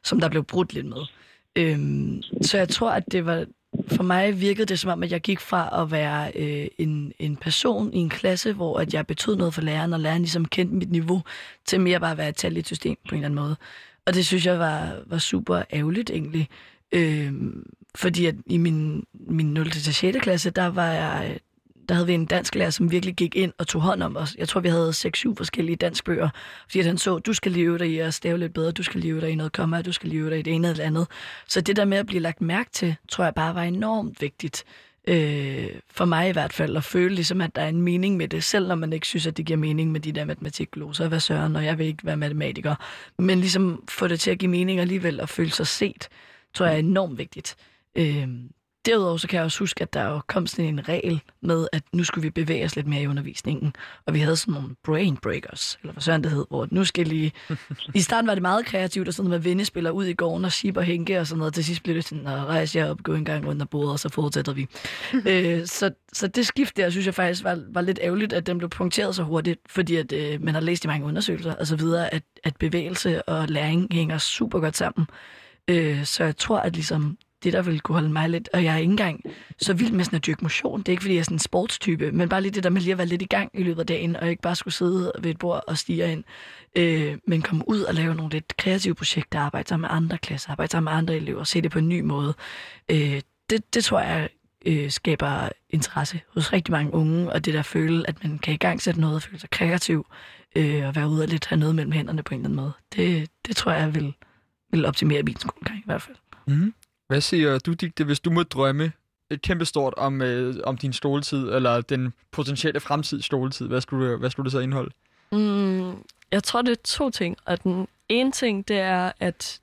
som der blev brudt lidt med. Øhm, så jeg tror, at det var... For mig virkede det som om, at jeg gik fra at være øh, en, en person i en klasse, hvor at jeg betød noget for læreren, og læreren ligesom kendte mit niveau, til mere bare at være et tal i et system på en eller anden måde. Og det synes jeg var, var super ærgerligt egentlig. Øh, fordi at i min, min nul til sjette klasse, der, var jeg, der havde vi en dansk lærer, som virkelig gik ind og tog hånd om os. Jeg tror, vi havde seks syv forskellige danskbøger, fordi at han så, du skal leve dig i at stave lidt bedre, du skal leve dig i noget komma, du skal leve dig i det ene eller andet. Så det der med at blive lagt mærke til, tror jeg bare var enormt vigtigt. Øh, for mig i hvert fald, at føle ligesom, at der er en mening med det, selv når man ikke synes, at det giver mening med de der matematikglosser, hvad søren, og jeg vil ikke være matematiker. Men ligesom få det til at give mening alligevel, og føle sig set, tror jeg er enormt vigtigt. Øh, Derudover så kan jeg også huske, at der jo kom sådan en regel med, at nu skulle vi bevæge os lidt mere i undervisningen. Og vi havde sådan nogle brain breakers, eller hvad sådan det hed, hvor nu skal lige... I starten var det meget kreativt, og sådan noget med vendespillere ud i gården og sip og hænke og sådan noget. Til sidst blev det sådan, at rejse jer op, gå en gang rundt af bordet, og så fortsætter vi. øh, så, så det skift der, synes jeg faktisk var, var lidt ærgerligt, at den blev punkteret så hurtigt, fordi at, øh, man har læst i mange undersøgelser og så videre, at, at bevægelse og læring hænger super godt sammen. Øh, så jeg tror, at ligesom... det, der ville kunne holde mig lidt, og jeg er ikke engang så vild med sådan at dyrke motion. Det er ikke, fordi jeg er sådan en sportstype, men bare lige det der med lige at være lidt i gang i løbet af dagen, og ikke bare skulle sidde ved et bord og stige ind, øh, men komme ud og lave nogle lidt kreative projekter, arbejde sammen med andre klasser, arbejde sammen med andre elever, se det på en ny måde. Øh, det, det tror jeg øh, skaber interesse hos rigtig mange unge, og det der føle, at man kan i gang sætte noget og føle sig kreativ, øh, og være ude og lidt have noget mellem hænderne på en eller anden måde. Det, det tror jeg vil, vil optimere min skolegang i hvert fald. Mm. Hvad siger du, Digte, hvis du må drømme et kæmpestort om, øh, om din skoletid, eller den potentielle fremtidige skoletid? Hvad skulle, hvad skulle det så indeholde? Mm, jeg tror, det er to ting. Og den ene ting, det er, at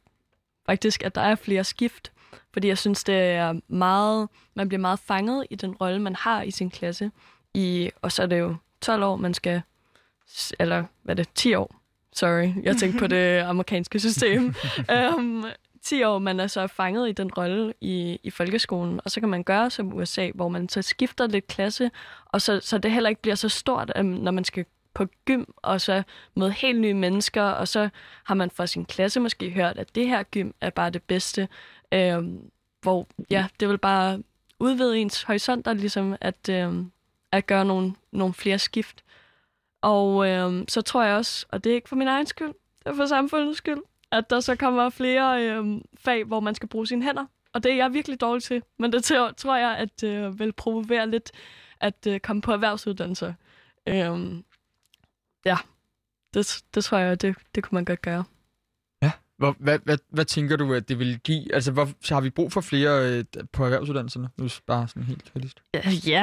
faktisk, at der er flere skift. Fordi jeg synes, det er meget, man bliver meget fanget i den rolle, man har i sin klasse. I, og så er det jo tolv år, man skal... Eller, hvad er det? ti år? Sorry, jeg tænkte på det amerikanske system. um, ti år, man er så fanget i den rolle i, i folkeskolen, og så kan man gøre som U S A, hvor man så skifter lidt klasse, og så, så det heller ikke bliver så stort, når man skal på gym, og så møde helt nye mennesker, og så har man fra sin klasse måske hørt, at det her gym er bare det bedste, øh, hvor ja, det vil bare udvide ens horisonter, ligesom at, øh, at gøre nogle, nogle flere skift. Og øh, så tror jeg også, og det er ikke for min egen skyld, det er for samfundets skyld, at der så kommer flere øh, fag, hvor man skal bruge sine hænder. Og det er jeg virkelig dårlig til. Men det tror, tror jeg, at øh, vil promovere lidt at øh, komme på erhvervsuddannelser. Øh, ja, det, det tror jeg, det, det kunne man godt gøre. Ja, hvor, hvad, hvad, hvad tænker du, at det vil give? Altså, hvor, har vi brug for flere øh, på erhvervsuddannelserne? Nu bare sådan helt helst. Ja,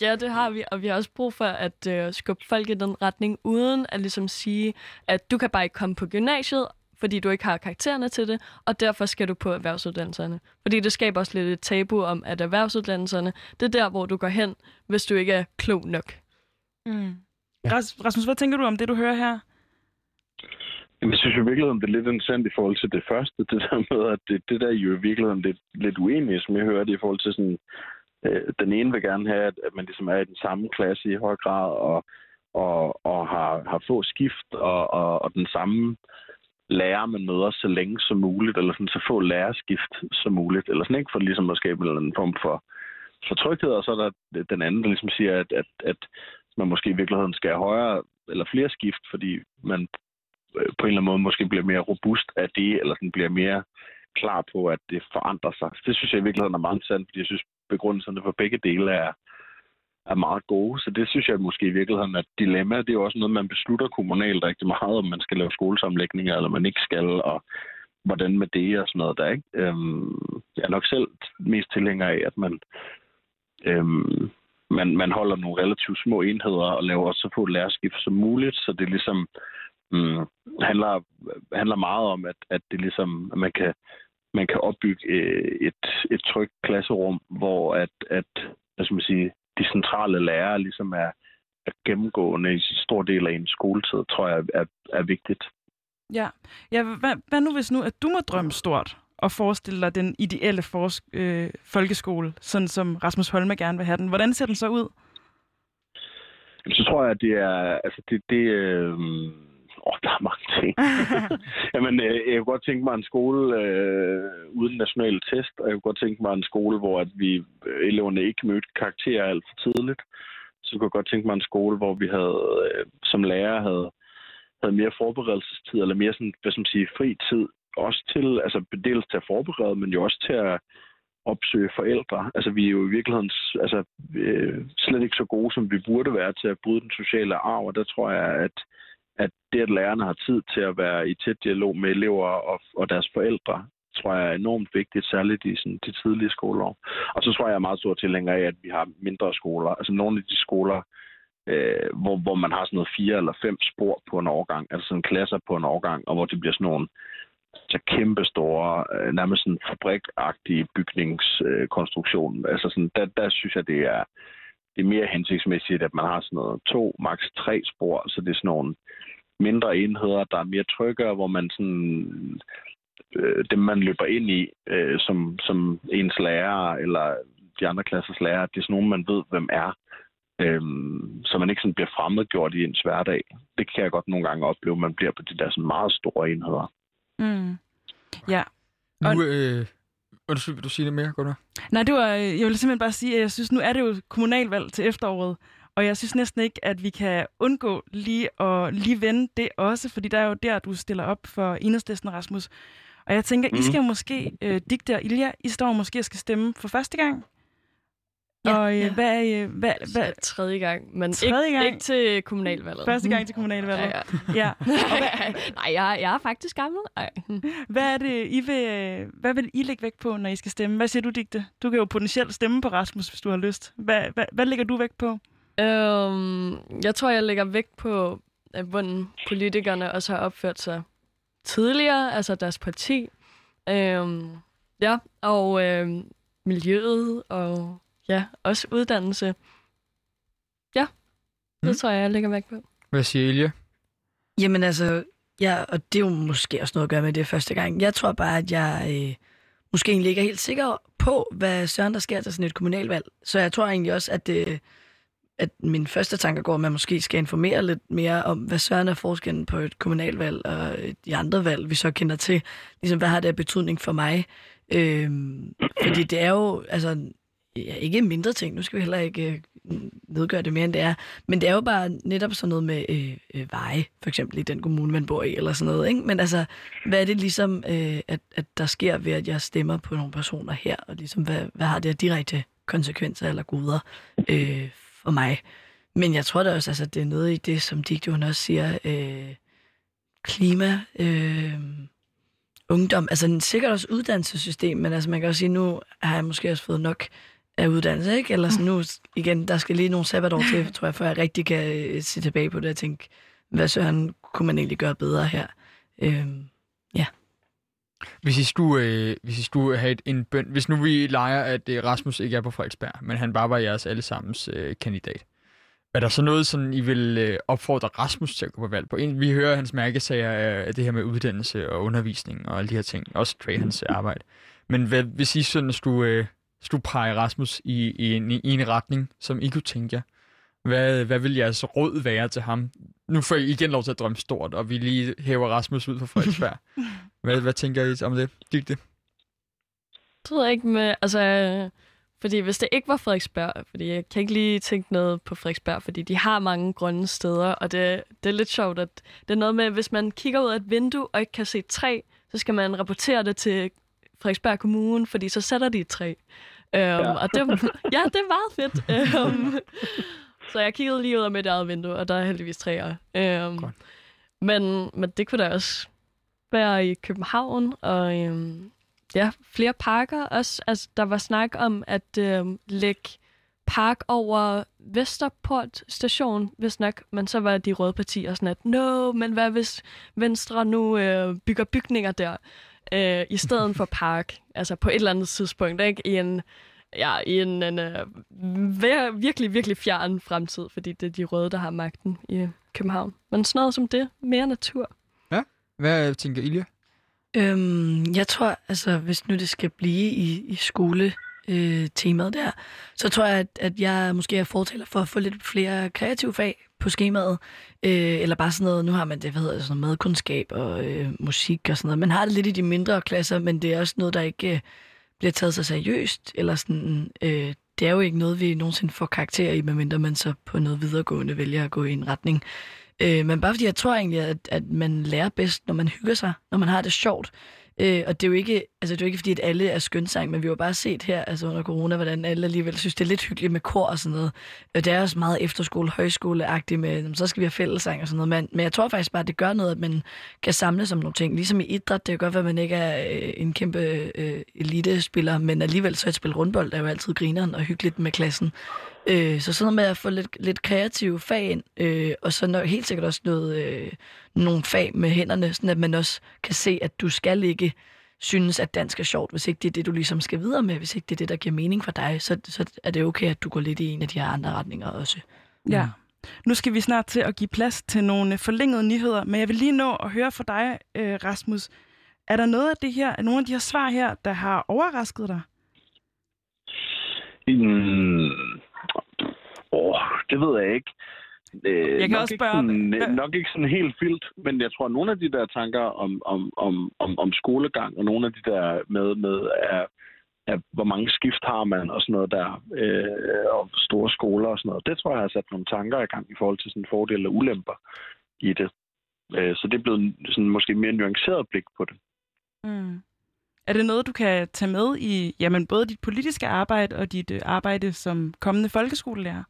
ja, det har vi. Og vi har også brug for at øh, skubbe folk i den retning, uden at ligesom sige, at du kan bare ikke komme på gymnasiet, fordi du ikke har karaktererne til det, og derfor skal du på erhvervsuddannelserne. Fordi det skaber også lidt et tabu om, at erhvervsuddannelserne, det er der, hvor du går hen, hvis du ikke er klog nok. Mm. Ja. Rasmus, hvad tænker du om det, du hører her? Jamen, jeg synes jo i virkeligheden, det er lidt interessant i forhold til det første. Det der med, at det, det der jo i virkeligheden lidt, lidt uenige, som jeg hører det i forhold til sådan... Øh, den ene vil gerne have, at, at man ligesom er i den samme klasse i høj grad, og, og, og har, har få skift, og, og, og den samme... lærer man møder så længe som muligt, eller sådan, så få lærerskift som muligt, eller sådan, ikke, for ligesom at skabe en eller anden form for, for tryghed, og så er der den anden, der ligesom siger, at, at, at man måske i virkeligheden skal have højere eller flere skift, fordi man på en eller anden måde måske bliver mere robust af det, eller sådan bliver mere klar på, at det forandrer sig. Det synes jeg i virkeligheden er meget interessant, fordi jeg synes, begrundelserne for begge dele er, er meget gode, så det synes jeg måske i virkeligheden, at dilemma, det er jo også noget, man beslutter kommunalt rigtig meget, om man skal lave skolesammenlægninger, eller man ikke skal, og hvordan med det og sådan noget der, ikke? Øhm, jeg er nok selv mest tilhænger af, at man, øhm, man, man holder nogle relativt små enheder, og laver også så få lærerskift som muligt, så det ligesom mm, handler, handler meget om, at, at det ligesom, at man kan, man kan opbygge et, et trygt klasserum, hvor at, at hvad skal man sige, de centrale lærere ligesom er, er gennemgående i en stor del af en skoletid, tror jeg er, er vigtigt. Ja, ja hvad, hvad nu hvis nu, at du må drømme stort og forestille dig den ideelle forsk, øh, folkeskole, sådan som Rasmus Holme gerne vil have den? Hvordan ser den så ud? Jamen, så tror jeg, at det er... Altså, det, det, øh, åh, der er mange ting. Jamen, øh, jeg kunne godt tænke mig en skole øh, uden nationale test, og jeg kunne godt tænke mig en skole, hvor at vi øh, eleverne ikke mødte karakterer alt for tidligt. Så jeg kunne godt tænke mig en skole, hvor vi havde, øh, som lærer havde, havde mere forberedelsestid, eller mere sådan, hvad skal man sige, fri tid, også til, altså dels til at forberede, men jo også til at opsøge forældre. Altså, vi er jo i virkeligheden altså, øh, slet ikke så gode, som vi burde være til at bryde den sociale arv, og der tror jeg, at at det, at lærerne har tid til at være i tæt dialog med elever og, og deres forældre, tror jeg er enormt vigtigt, særligt i sådan, de tidlige skoleår. Og så tror jeg, jeg er meget stor tilhænger af, at vi har mindre skoler. Altså nogle af de skoler, øh, hvor, hvor man har sådan noget fire eller fem spor på en årgang, altså sådan klasser på en årgang, og hvor det bliver sådan nogle så kæmpestore, øh, nærmest sådan fabrikagtige bygningskonstruktion. Øh, altså sådan, der, der synes jeg, det er... Det er mere hensigtsmæssigt, at man har sådan noget to, maks tre spor, så det er sådan nogle mindre enheder, der er mere tryggere, hvor man sådan, øh, dem man løber ind i, øh, som, som ens lærer eller de andre klassers lærer, det er sådan nogle, man ved, hvem er, øh, så man ikke sådan bliver fremmedgjort i ens hverdag. Det kan jeg godt nogle gange opleve, man bliver på de der sådan meget store enheder. Mm. Ja. Og... Nu, øh... Vil du sige det mere, Gunnar? Nej, det var, jeg vil simpelthen bare sige, at jeg synes, nu er det jo kommunalvalg til efteråret, og jeg synes næsten ikke, at vi kan undgå lige at lige vende det også, fordi der er jo der, du stiller op for Enhedslisten, Rasmus. Og jeg tænker, mm. I skal måske, øh, Digte og Ilja, I står måske og skal stemme for første gang. Ja, og øh, ja. hvad, øh, hvad, hvad? Tredje gang, men tredje gang? Ikke, ikke til kommunalvalget. Første gang til kommunalvalget. Ja, ja. ja. Nej, jeg, jeg er faktisk gammel. Ej. Hvad er det, I vil, hvad vil I lægge vægt på, når I skal stemme? Hvad siger du, Digte? Du kan jo potentielt stemme på Rasmus, hvis du har lyst. Hvad, hvad, hvad lægger du vægt på? Øhm, jeg tror, jeg lægger vægt på, at hvordan politikerne også har opført sig tidligere, altså deres parti. Øhm, ja, og øhm, miljøet og... Ja, også uddannelse. Ja, det mm. tror jeg, jeg lægger væk på. Hvad siger Ilja? Jamen altså, ja, og det er jo måske også noget at gøre med det første gang. Jeg tror bare, at jeg øh, måske egentlig ikke er helt sikker på, hvad søren der sker til sådan et kommunalvalg. Så jeg tror egentlig også, at, øh, at min første tanke går, at man måske skal informere lidt mere om, hvad søren er forskellen på et kommunalvalg og de andre valg, vi så kender til. Ligesom, hvad har det af betydning for mig? Øh, fordi det er jo... altså ja, ikke mindre ting. Nu skal vi heller ikke øh, nedgøre det mere, end det er. Men det er jo bare netop sådan noget med øh, øh, veje, for eksempel i den kommune, man bor i, eller sådan noget, ikke? Men altså, hvad er det ligesom, øh, at, at der sker ved, at jeg stemmer på nogle personer her, og ligesom, hvad, hvad har det af direkte konsekvenser eller goder øh, for mig? Men jeg tror da også, altså, det er noget i det, som Digtjoen også siger, øh, klima, øh, ungdom, altså sikkert også uddannelsessystem, men altså, man kan også sige, nu har jeg måske også fået nok af uddannelse, ikke? Eller så nu, igen, der skal lige nogle sabbatår til, tror jeg, før jeg rigtig kan uh, se tilbage på det og tænke, hvad søren kunne man egentlig gøre bedre her? Øhm, ja. Hvis I skulle, øh, hvis I skulle have et, en bøn, hvis nu vi leger, at øh, Rasmus ikke er på Frederiksberg, men han bare var jeres allesammens øh, kandidat, Er der så noget, sådan, I vil opfordre Rasmus til at gå på valg på? Vi hører hans mærkesager af det her med uddannelse og undervisning og alle de her ting. Også trade hans arbejde. Men hvad, hvis I sådan skulle, skulle pege Rasmus i, i, en, i en retning, som I kunne tænke jer, hvad, hvad vil jeres råd være til ham? Nu får I igen lov til at drømme stort, og vi lige hæver Rasmus ud fra Frederiksberg. Hvad, hvad tænker I om det? Digte? Jeg tror ikke med... Altså, fordi hvis det ikke var Frederiksberg, fordi jeg kan ikke lige tænke noget på Frederiksberg, fordi de har mange grønne steder, og det, det er lidt sjovt, at det er noget med, hvis man kigger ud af et vindue og ikke kan se træ, så skal man rapportere det til Frederiksberg Kommune, fordi så sætter de et træ. Um, ja. Og det, ja, det er meget fedt. Um, så jeg kiggede lige ud af mit eget vindue, og der er heldigvis træer. Um, men, men det kunne da også være i København, og... Um, Ja, flere parker også. Altså, der var snak om at øh, lægge park over Vesterport station, hvis nok. Men så var de røde partier sådan, at no, men hvad hvis Venstre nu øh, bygger bygninger der øh, i stedet for park? Altså på et eller andet tidspunkt, ikke? I en, ja, i en, en øh, virkelig, virkelig fjern fremtid, fordi det er de røde, der har magten i København. Men sådan noget som det. Mere natur. Ja, hvad tænker Ilja? Øhm, jeg tror, altså, hvis nu det skal blive i, i skoletemaet øh, der, så tror jeg, at, at jeg måske er fortaler for at få lidt flere kreative fag på skemaet. Øh, eller bare sådan noget, nu har man det, hvad hedder sådan noget, madkundskab og øh, musik og sådan noget. Man har det lidt i de mindre klasser, men det er også noget, der ikke øh, bliver taget så seriøst. Eller sådan, øh, det er jo ikke noget, vi nogensinde får karakter i, medmindre man så på noget videregående vælger at gå i en retning. Øh, men bare fordi jeg tror egentlig, at, at man lærer bedst, når man hygger sig, når man har det sjovt. Øh, og det er jo ikke, altså, det er jo ikke fordi, at alle er skønsang, men vi har jo bare set her altså under corona, hvordan alle alligevel synes, det er lidt hyggeligt med kor og sådan noget. Og det er også meget efterskole, højskoleagtigt med, så skal vi have fællesang og sådan noget. Men, men jeg tror faktisk bare, at det gør noget, at man kan samle som nogle ting. Ligesom i idræt, det er godt, at man ikke er øh, en kæmpe øh, elitespiller, men alligevel så at spille rundbold er jo altid grineren og hyggeligt med klassen. Øh, så sådan med at få lidt, lidt kreative fag ind, øh, og så når, helt sikkert også noget, øh, nogle fag med hænderne, sådan at man også kan se, at du skal ikke synes, at dansk er sjovt, hvis ikke det er det, du ligesom skal videre med, hvis ikke det er det, der giver mening for dig, så, så er det okay, at du går lidt i en af de her andre retninger også. Mm. Ja. Nu skal vi snart til at give plads til nogle forlængede nyheder, men jeg vil lige nå at høre fra dig, øh, Rasmus. Er der noget af det her, nogle af de her svar her, der har overrasket dig? Mm. Oh, det ved jeg ikke. Øh, jeg kan også spørge om det. Nok ikke sådan helt vildt, men jeg tror, at nogle af de der tanker om, om, om, om, om skolegang, og nogle af de der med, med er, er, hvor mange skift har man, og sådan noget der, øh, og store skoler og sådan noget, det tror jeg har sat nogle tanker i gang i forhold til sådan fordele og ulemper i det. Øh, så det er blevet sådan måske mere nuanceret blik på det. Mm. Er det noget, du kan tage med i jamen, både dit politiske arbejde og dit arbejde som kommende folkeskolelærer?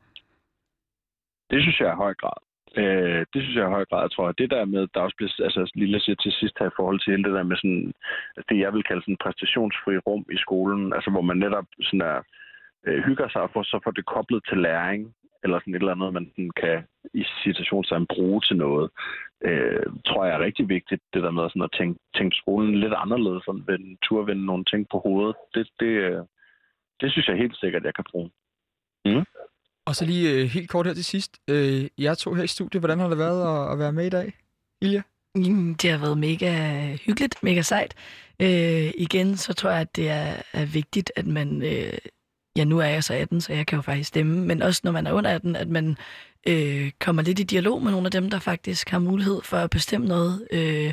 Det synes jeg i høj grad. Øh, det synes jeg i høj grad, jeg tror jeg. Det der med, der også bliver, altså lille siger til sidst her i forhold til det der med sådan, det jeg vil kalde sådan præstationsfri rum i skolen, altså hvor man netop sådan er, øh, hygger sig og får, så får det koblet til læring, eller sådan et eller andet, man sådan kan i situationssammen bruge til noget, øh, tror jeg er rigtig vigtigt, det der med sådan at tænke, tænke skolen lidt anderledes, sådan turvende nogle ting på hovedet. Det, det, det synes jeg helt sikkert, jeg kan bruge. Mm. Og så lige øh, helt kort her til sidst. Øh, jeg tog her i studiet. Hvordan har det været at, at være med i dag, Ilja? Det har været mega hyggeligt, mega sejt. Øh, igen, så tror jeg, at det er, er vigtigt, at man... Øh, ja, nu er jeg så atten, så jeg kan jo faktisk stemme. Men også når man er under atten, at man øh, kommer lidt i dialog med nogle af dem, der faktisk har mulighed for at bestemme noget. Øh,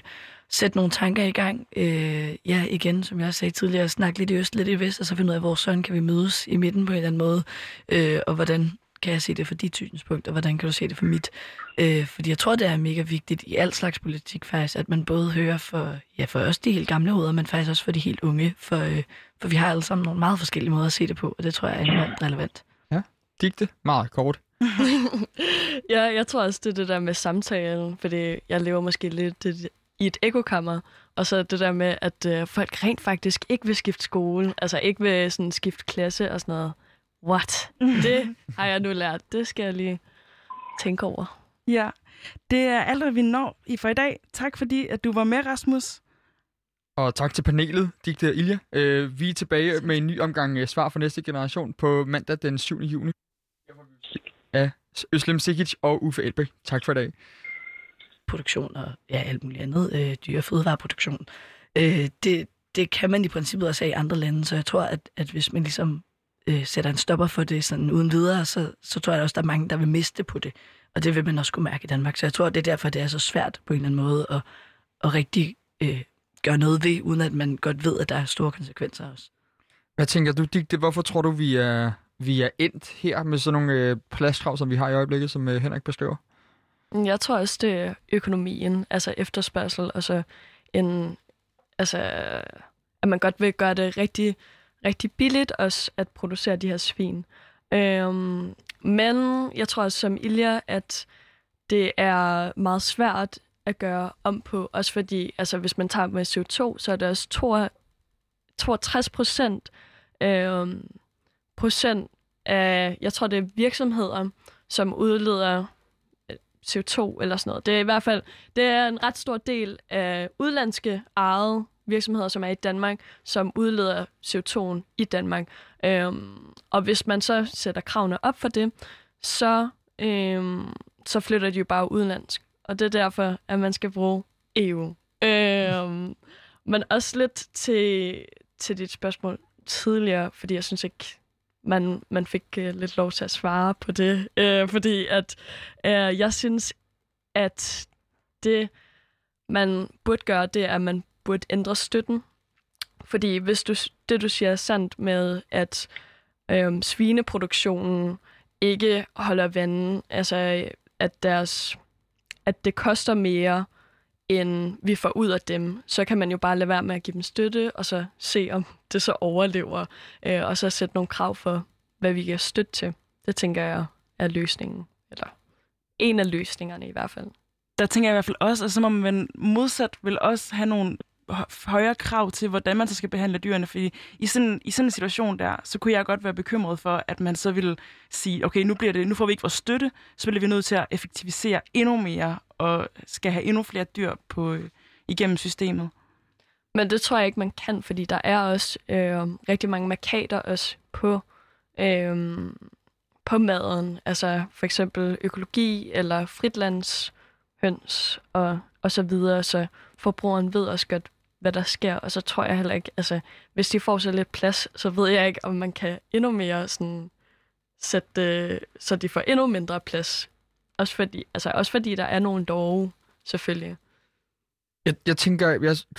sætte nogle tanker i gang. Øh, ja, igen, som jeg også sagde tidligere, snakke lidt i øst, lidt i vest, og så finde ud af, hvor sådan kan vi mødes i midten på en eller anden måde. Øh, og hvordan kan jeg se det fra dit synspunkt, og hvordan kan du se det fra mit? Øh, fordi jeg tror, det er mega vigtigt i al slags politik faktisk, at man både hører for, ja, for også de helt gamle hoveder, men faktisk også for de helt unge. For, øh, for vi har alle sammen nogle meget forskellige måder at se det på, og det tror jeg er enormt relevant. Ja, digte. Meget kort. Ja, jeg tror også, det er det der med samtalen, fordi jeg lever måske lidt i et ekokammer, og så det der med, at øh, folk rent faktisk ikke vil skifte skole, altså ikke vil sådan skifte klasse og sådan noget. What? Det har jeg nu lært. Det skal jeg lige tænke over. Ja, det er alt, hvad vi når i for i dag. Tak fordi, at du var med, Rasmus. Og tak til panelet, Digte og Ilja. Øh, vi er tilbage med en ny omgang svar for næste generation på mandag den syvende juni. af Özlem Sikic og Uffe Elbæk. Tak for i dag. Produktion og ja, alt muligt andet. Øh, dyre- og fødevareproduktion. Øh, det, det kan man i princippet også have i andre lande, så jeg tror, at, at hvis man ligesom øh, sætter en stopper for det sådan uden videre, så, så tror jeg også, der er mange, der vil miste på det. Og det vil man også kunne mærke i Danmark. Så jeg tror, det er derfor, det er så svært på en eller anden måde at, at rigtig øh, gøre noget ved, uden at man godt ved, at der er store konsekvenser også. Hvad tænker du, Digte? Hvorfor tror du, vi er, vi er endt her med sådan nogle øh, pladskrav, som vi har i øjeblikket, som øh, Henrik beskriver? Jeg tror også, det er økonomien, altså efterspørgsel, og så en, altså, at man godt vil gøre det rigtig, rigtig billigt også at producere de her svin. Øhm, men jeg tror også som Ilja, at det er meget svært at gøre om på, også fordi, altså hvis man tager med C O to, så er det også toogtres procent øhm, procent af, jeg tror det er virksomheder, som udleder C O to eller sådan noget. Det er i hvert fald det er en ret stor del af udenlandske ejede virksomheder, som er i Danmark, som udleder C O to'en i Danmark. Øhm, og hvis man så sætter kravene op for det, så, øhm, så flytter de jo bare udenlandsk. Og det er derfor, at man skal bruge E U. Øhm, men også lidt til, til dit spørgsmål tidligere, fordi jeg synes ikke, Man, man fik uh, lidt lov til at svare på det, uh, fordi at uh, jeg synes, at det, man burde gøre, det er, at man burde ændre støtten. Fordi hvis du, det, du siger er sandt med, at uh, svineproduktionen ikke holder vandet, altså at, deres, at det koster mere, end vi får ud af dem, så kan man jo bare lade være med at give dem støtte, og så se, om det så overlever, øh, og så sætte nogle krav for, hvad vi kan støtte til. Det tænker jeg er løsningen, eller en af løsningerne i hvert fald. Der tænker jeg i hvert fald også, at så må man modsat vil også have nogle højere krav til, hvordan man så skal behandle dyrene, fordi i sådan, i sådan en situation der, så kunne jeg godt være bekymret for, at man så ville sige, okay, nu, bliver det, nu får vi ikke vores støtte, så bliver vi nødt til at effektivisere endnu mere, og skal have endnu flere dyr på, igennem systemet. Men det tror jeg ikke, man kan, fordi der er også øh, rigtig mange mærkater også på, øh, på maden, altså for eksempel økologi eller fritlandshøns og, og så videre, så forbrugeren ved også godt, hvad der sker, og så tror jeg heller ikke, altså hvis de får så lidt plads, så ved jeg ikke, om man kan endnu mere sådan sætte, øh, så de får endnu mindre plads. Også fordi, altså også fordi der er nogle dårlige, selvfølgelig. Jeg, jeg tænker,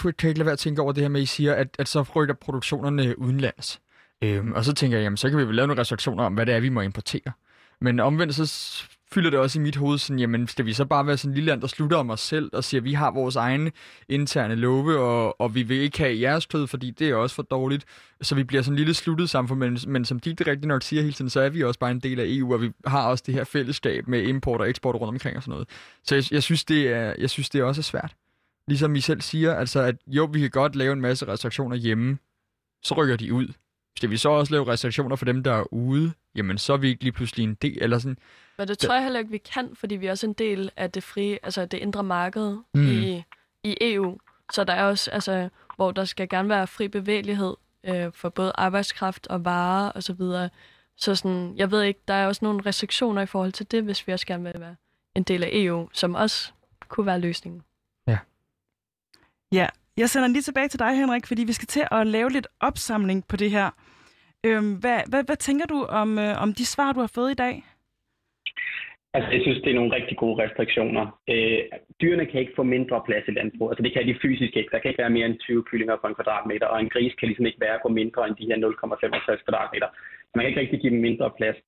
jeg kan ikke lade være at tænke over det her med, at I siger, at, at så rykker produktionerne udenlands. Øhm, og så tænker jeg, jamen så kan vi vel lave nogle restriktioner om, hvad det er, vi må importere. Men omvendt så fylder det også i mit hoved sådan, jamen skal vi så bare være sådan et lille land, der slutter om os selv og siger, at vi har vores egne interne love, og, og vi vil ikke have jeres kød, fordi det er også for dårligt. Så vi bliver sådan et lille sluttet samfund, men, men som de rigtig nok siger hele tiden, så er vi også bare en del af E U, og vi har også det her fællesskab med import og eksport rundt omkring og sådan noget. Så jeg, jeg, synes, det er, jeg synes, det også er svært. Ligesom I selv siger, altså at jo, vi kan godt lave en masse restriktioner hjemme, så rykker de ud. Skal vi så også lave restriktioner for dem, der er ude? Jamen, så er vi ikke lige pludselig en del, eller sådan. Men det tror jeg heller ikke, vi kan, fordi vi er også en del af det frie, altså det indre marked mm. i, i E U. Så der er også, altså, hvor der skal gerne være fri bevægelighed øh, for både arbejdskraft og varer og så videre. Så sådan, jeg ved ikke, der er også nogle restriktioner i forhold til det, hvis vi også gerne vil være en del af E U, som også kunne være løsningen. Ja. Ja, jeg sender lige tilbage til dig, Henrik, fordi vi skal til at lave lidt opsamling på det her. Hvad, hvad, hvad tænker du om, øh, om de svar, du har fået i dag? Altså, jeg synes, det er nogle rigtig gode restriktioner. Øh, dyrene kan ikke få mindre plads i landbrug. Altså, det kan de fysisk ikke. Der kan ikke være mere end tyve kyllinger på en kvadratmeter, og en gris kan ligesom ikke være på mindre end de her nul komma femogtres kvadratmeter. Man kan ikke rigtig give dem mindre plads.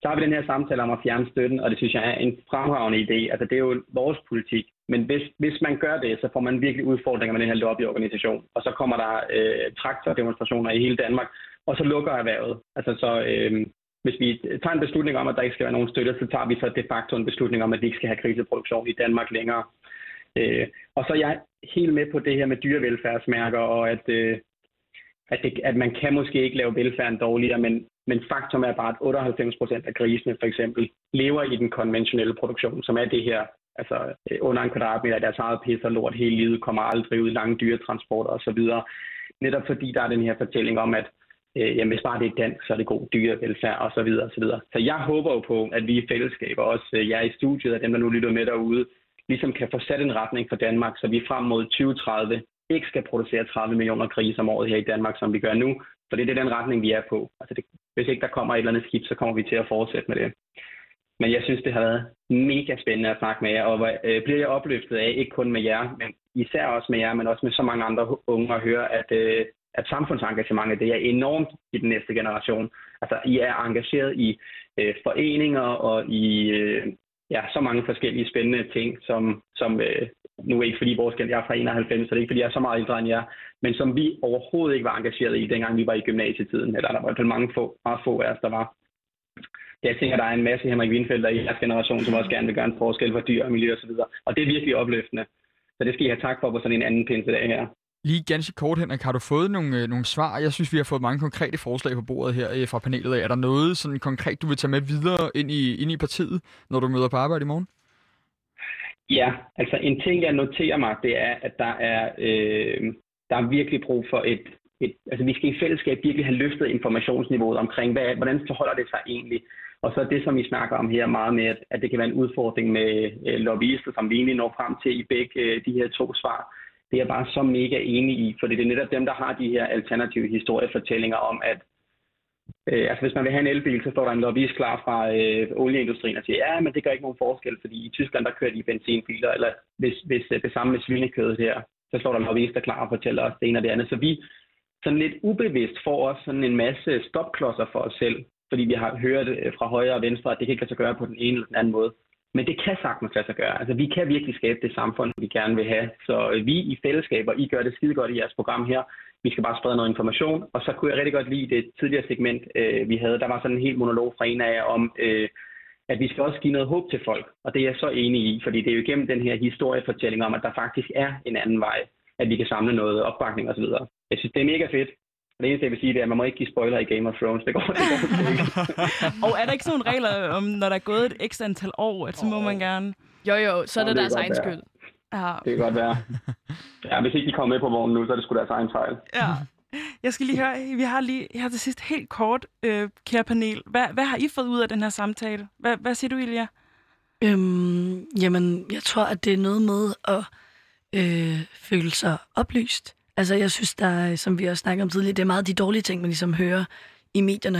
Så har vi den her samtale om at fjerne støtten, og det synes jeg er en fremragende idé. Altså, det er jo vores politik. Men hvis, hvis man gør det, så får man virkelig udfordringer med den her lobbyorganisation. Og så kommer der øh, traktordemonstrationer i hele Danmark, og så lukker erhvervet. Altså, så... Øh, Hvis vi tager en beslutning om, at der ikke skal være nogen støtte, så tager vi så de facto en beslutning om, at vi ikke skal have griseproduktion i Danmark længere. Øh, og så er jeg helt med på det her med dyrevelfærdsmærker, og at, øh, at, det, at man kan måske ikke lave velfærden dårligere, men, men faktum er bare, at otteoghalvfems procent af grisene for eksempel lever i den konventionelle produktion, som er det her, altså under en kvadratmeter af deres eget pis og lort hele livet, kommer aldrig ud i lange dyretransporter osv. Netop fordi der er den her fortælling om, at øh, jamen hvis bare det er dansk, så er det god dyrevelfærd og så videre og så videre. Så jeg håber jo på, at vi i fællesskab, og også øh, jer i studiet og dem, der nu lytter med derude, ligesom kan få sat en retning for Danmark, så vi frem mod tyve tredive ikke skal producere tredive millioner grise om året her i Danmark, som vi gør nu. For det er den retning, vi er på. Altså det, hvis ikke der kommer et eller andet skidt, så kommer vi til at fortsætte med det. Men jeg synes, det har været mega spændende at snakke med jer, og øh, bliver jeg opløftet af, ikke kun med jer, men især også med jer, men også med så mange andre unge at høre, at, øh, at samfundsengagementet, det er enormt i den næste generation. Altså, I er engageret i øh, foreninger og i øh, ja, så mange forskellige spændende ting, som, som øh, nu er ikke fordi vores gen, jeg er fra enoghalvfems, så det er ikke fordi jeg er så meget ældre end jer, men som vi overhovedet ikke var engageret i, dengang vi var i gymnasietiden, eller der var i hvert fald mange få, meget få af os, der var. Jeg tænker, der er en masse Henrik Windfelter i jeres generation, som også gerne vil gøre en forskel for dyr og miljø osv. Og, og det er virkelig opløftende. Så det skal I have tak for på sådan en anden pinsedag her. Lige ganske kort, Henrik, har du fået nogle, nogle svar? Jeg synes, vi har fået mange konkrete forslag på bordet her fra panelet af. Er der noget sådan konkret, du vil tage med videre ind i, ind i partiet, når du møder på arbejde i morgen? Ja, altså en ting, jeg noterer mig, det er, at der er, øh, der er virkelig brug for et... Et, altså vi skal i fællesskab virkelig have løftet informationsniveauet omkring, hvad, hvordan forholder det sig egentlig. Og så det, som vi snakker om her meget med, at, at det kan være en udfordring med øh, lobbyister, som vi egentlig når frem til i begge øh, de her to svar. Det er jeg bare så mega enig i, for det er netop dem, der har de her alternative historiefortællinger om, at øh, altså hvis man vil have en elbil, så står der en lobbyist klar fra øh, olieindustrien og siger, ja, men det gør ikke nogen forskel, fordi i Tyskland, der kører de benzinbiler, eller hvis, hvis det samme med svinekødet her, så står der en lobbyist, der klar og fortæller os det ene og det andet. Så vi sådan lidt ubevidst får også sådan en masse stopklodser for os selv, fordi vi har hørt fra højre og venstre, at det kan ikke lade sig gøre på den ene eller den anden måde. Men det kan sagtens lade sig gøre. Altså, vi kan virkelig skabe det samfund, vi gerne vil have. Så vi i fællesskaber, I gør det skide godt i jeres program her. Vi skal bare sprede noget information. Og så kunne jeg rigtig godt lide det tidligere segment, øh, vi havde. Der var sådan en helt monolog fra en af jer om, øh, at vi skal også give noget håb til folk. Og det er jeg så enig i, fordi det er jo igennem den her historiefortælling om, at der faktisk er en anden vej, at vi kan samle noget opbakning osv. Jeg synes, det er mega fedt. Det eneste, jeg vil sige, det er, at man må ikke give spoiler i Game of Thrones. Det går, det går, det går. Og er der ikke sådan regler om, når der er gået et ekstra antal år, at så må man gerne... Jo, jo, så er det, det deres egen skyld. Ja. Det kan godt være. Ja, hvis ikke de kommer med på vognen nu, så er det sgu deres egen fejl. Ja. Jeg skal lige høre, vi har lige her til sidst helt kort, øh, kære panel. Hvad, hvad har I fået ud af den her samtale? Hvad, hvad siger du, Ilja? Øhm, jamen, jeg tror, at det er noget med at øh, føle sig oplyst. Altså, jeg synes, der, som vi også snakkede om tidligere, det er meget de dårlige ting, man ligesom hører i medierne.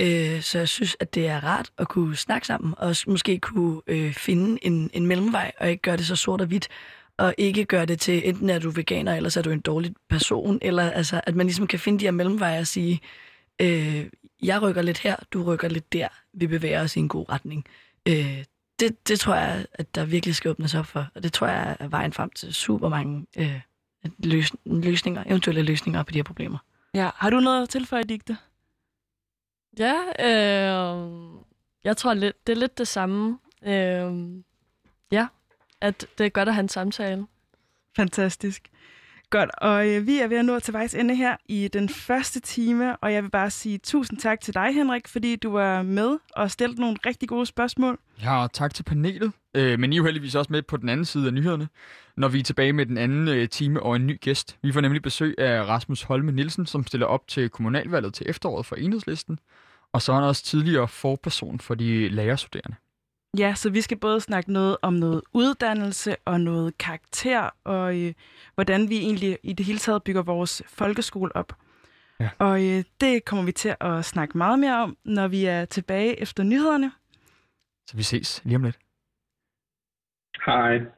Øh, så jeg synes, at det er rart at kunne snakke sammen, og måske kunne øh, finde en, en mellemvej, og ikke gøre det så sort og hvidt, og ikke gøre det til, enten er du veganer, eller så er du en dårlig person, eller altså, at man ligesom kan finde de her mellemveje og sige, øh, jeg rykker lidt her, du rykker lidt der, vi bevæger os i en god retning. Øh, det, det tror jeg, at der virkelig skal åbnes op for, og det tror jeg er vejen frem til super mange øh, Løs- løsninger, eventuelle løsninger på de her problemer. Ja, har du noget at tilføje, Digte? Ja, øh, jeg tror, lidt, det er lidt det samme. Øh, ja, at det er godt at have en samtale. Fantastisk. Godt, og øh, vi er ved at nå til vejs ende her i den første time, og jeg vil bare sige tusind tak til dig, Henrik, fordi du var med og stillede nogle rigtig gode spørgsmål. Ja, og tak til panelet, øh, men I er jo heldigvis også med på den anden side af nyhederne, når vi er tilbage med den anden øh, time og en ny gæst. Vi får nemlig besøg af Rasmus Holme Nielsen, som stiller op til kommunalvalget til efteråret for Enhedslisten, og så er han også tidligere forperson for de lærerstuderende. Ja, så vi skal både snakke noget om noget uddannelse og noget karakter, og øh, hvordan vi egentlig i det hele taget bygger vores folkeskole op. Ja. Og øh, det kommer vi til at snakke meget mere om, når vi er tilbage efter nyhederne. Så vi ses lige om lidt. Hej.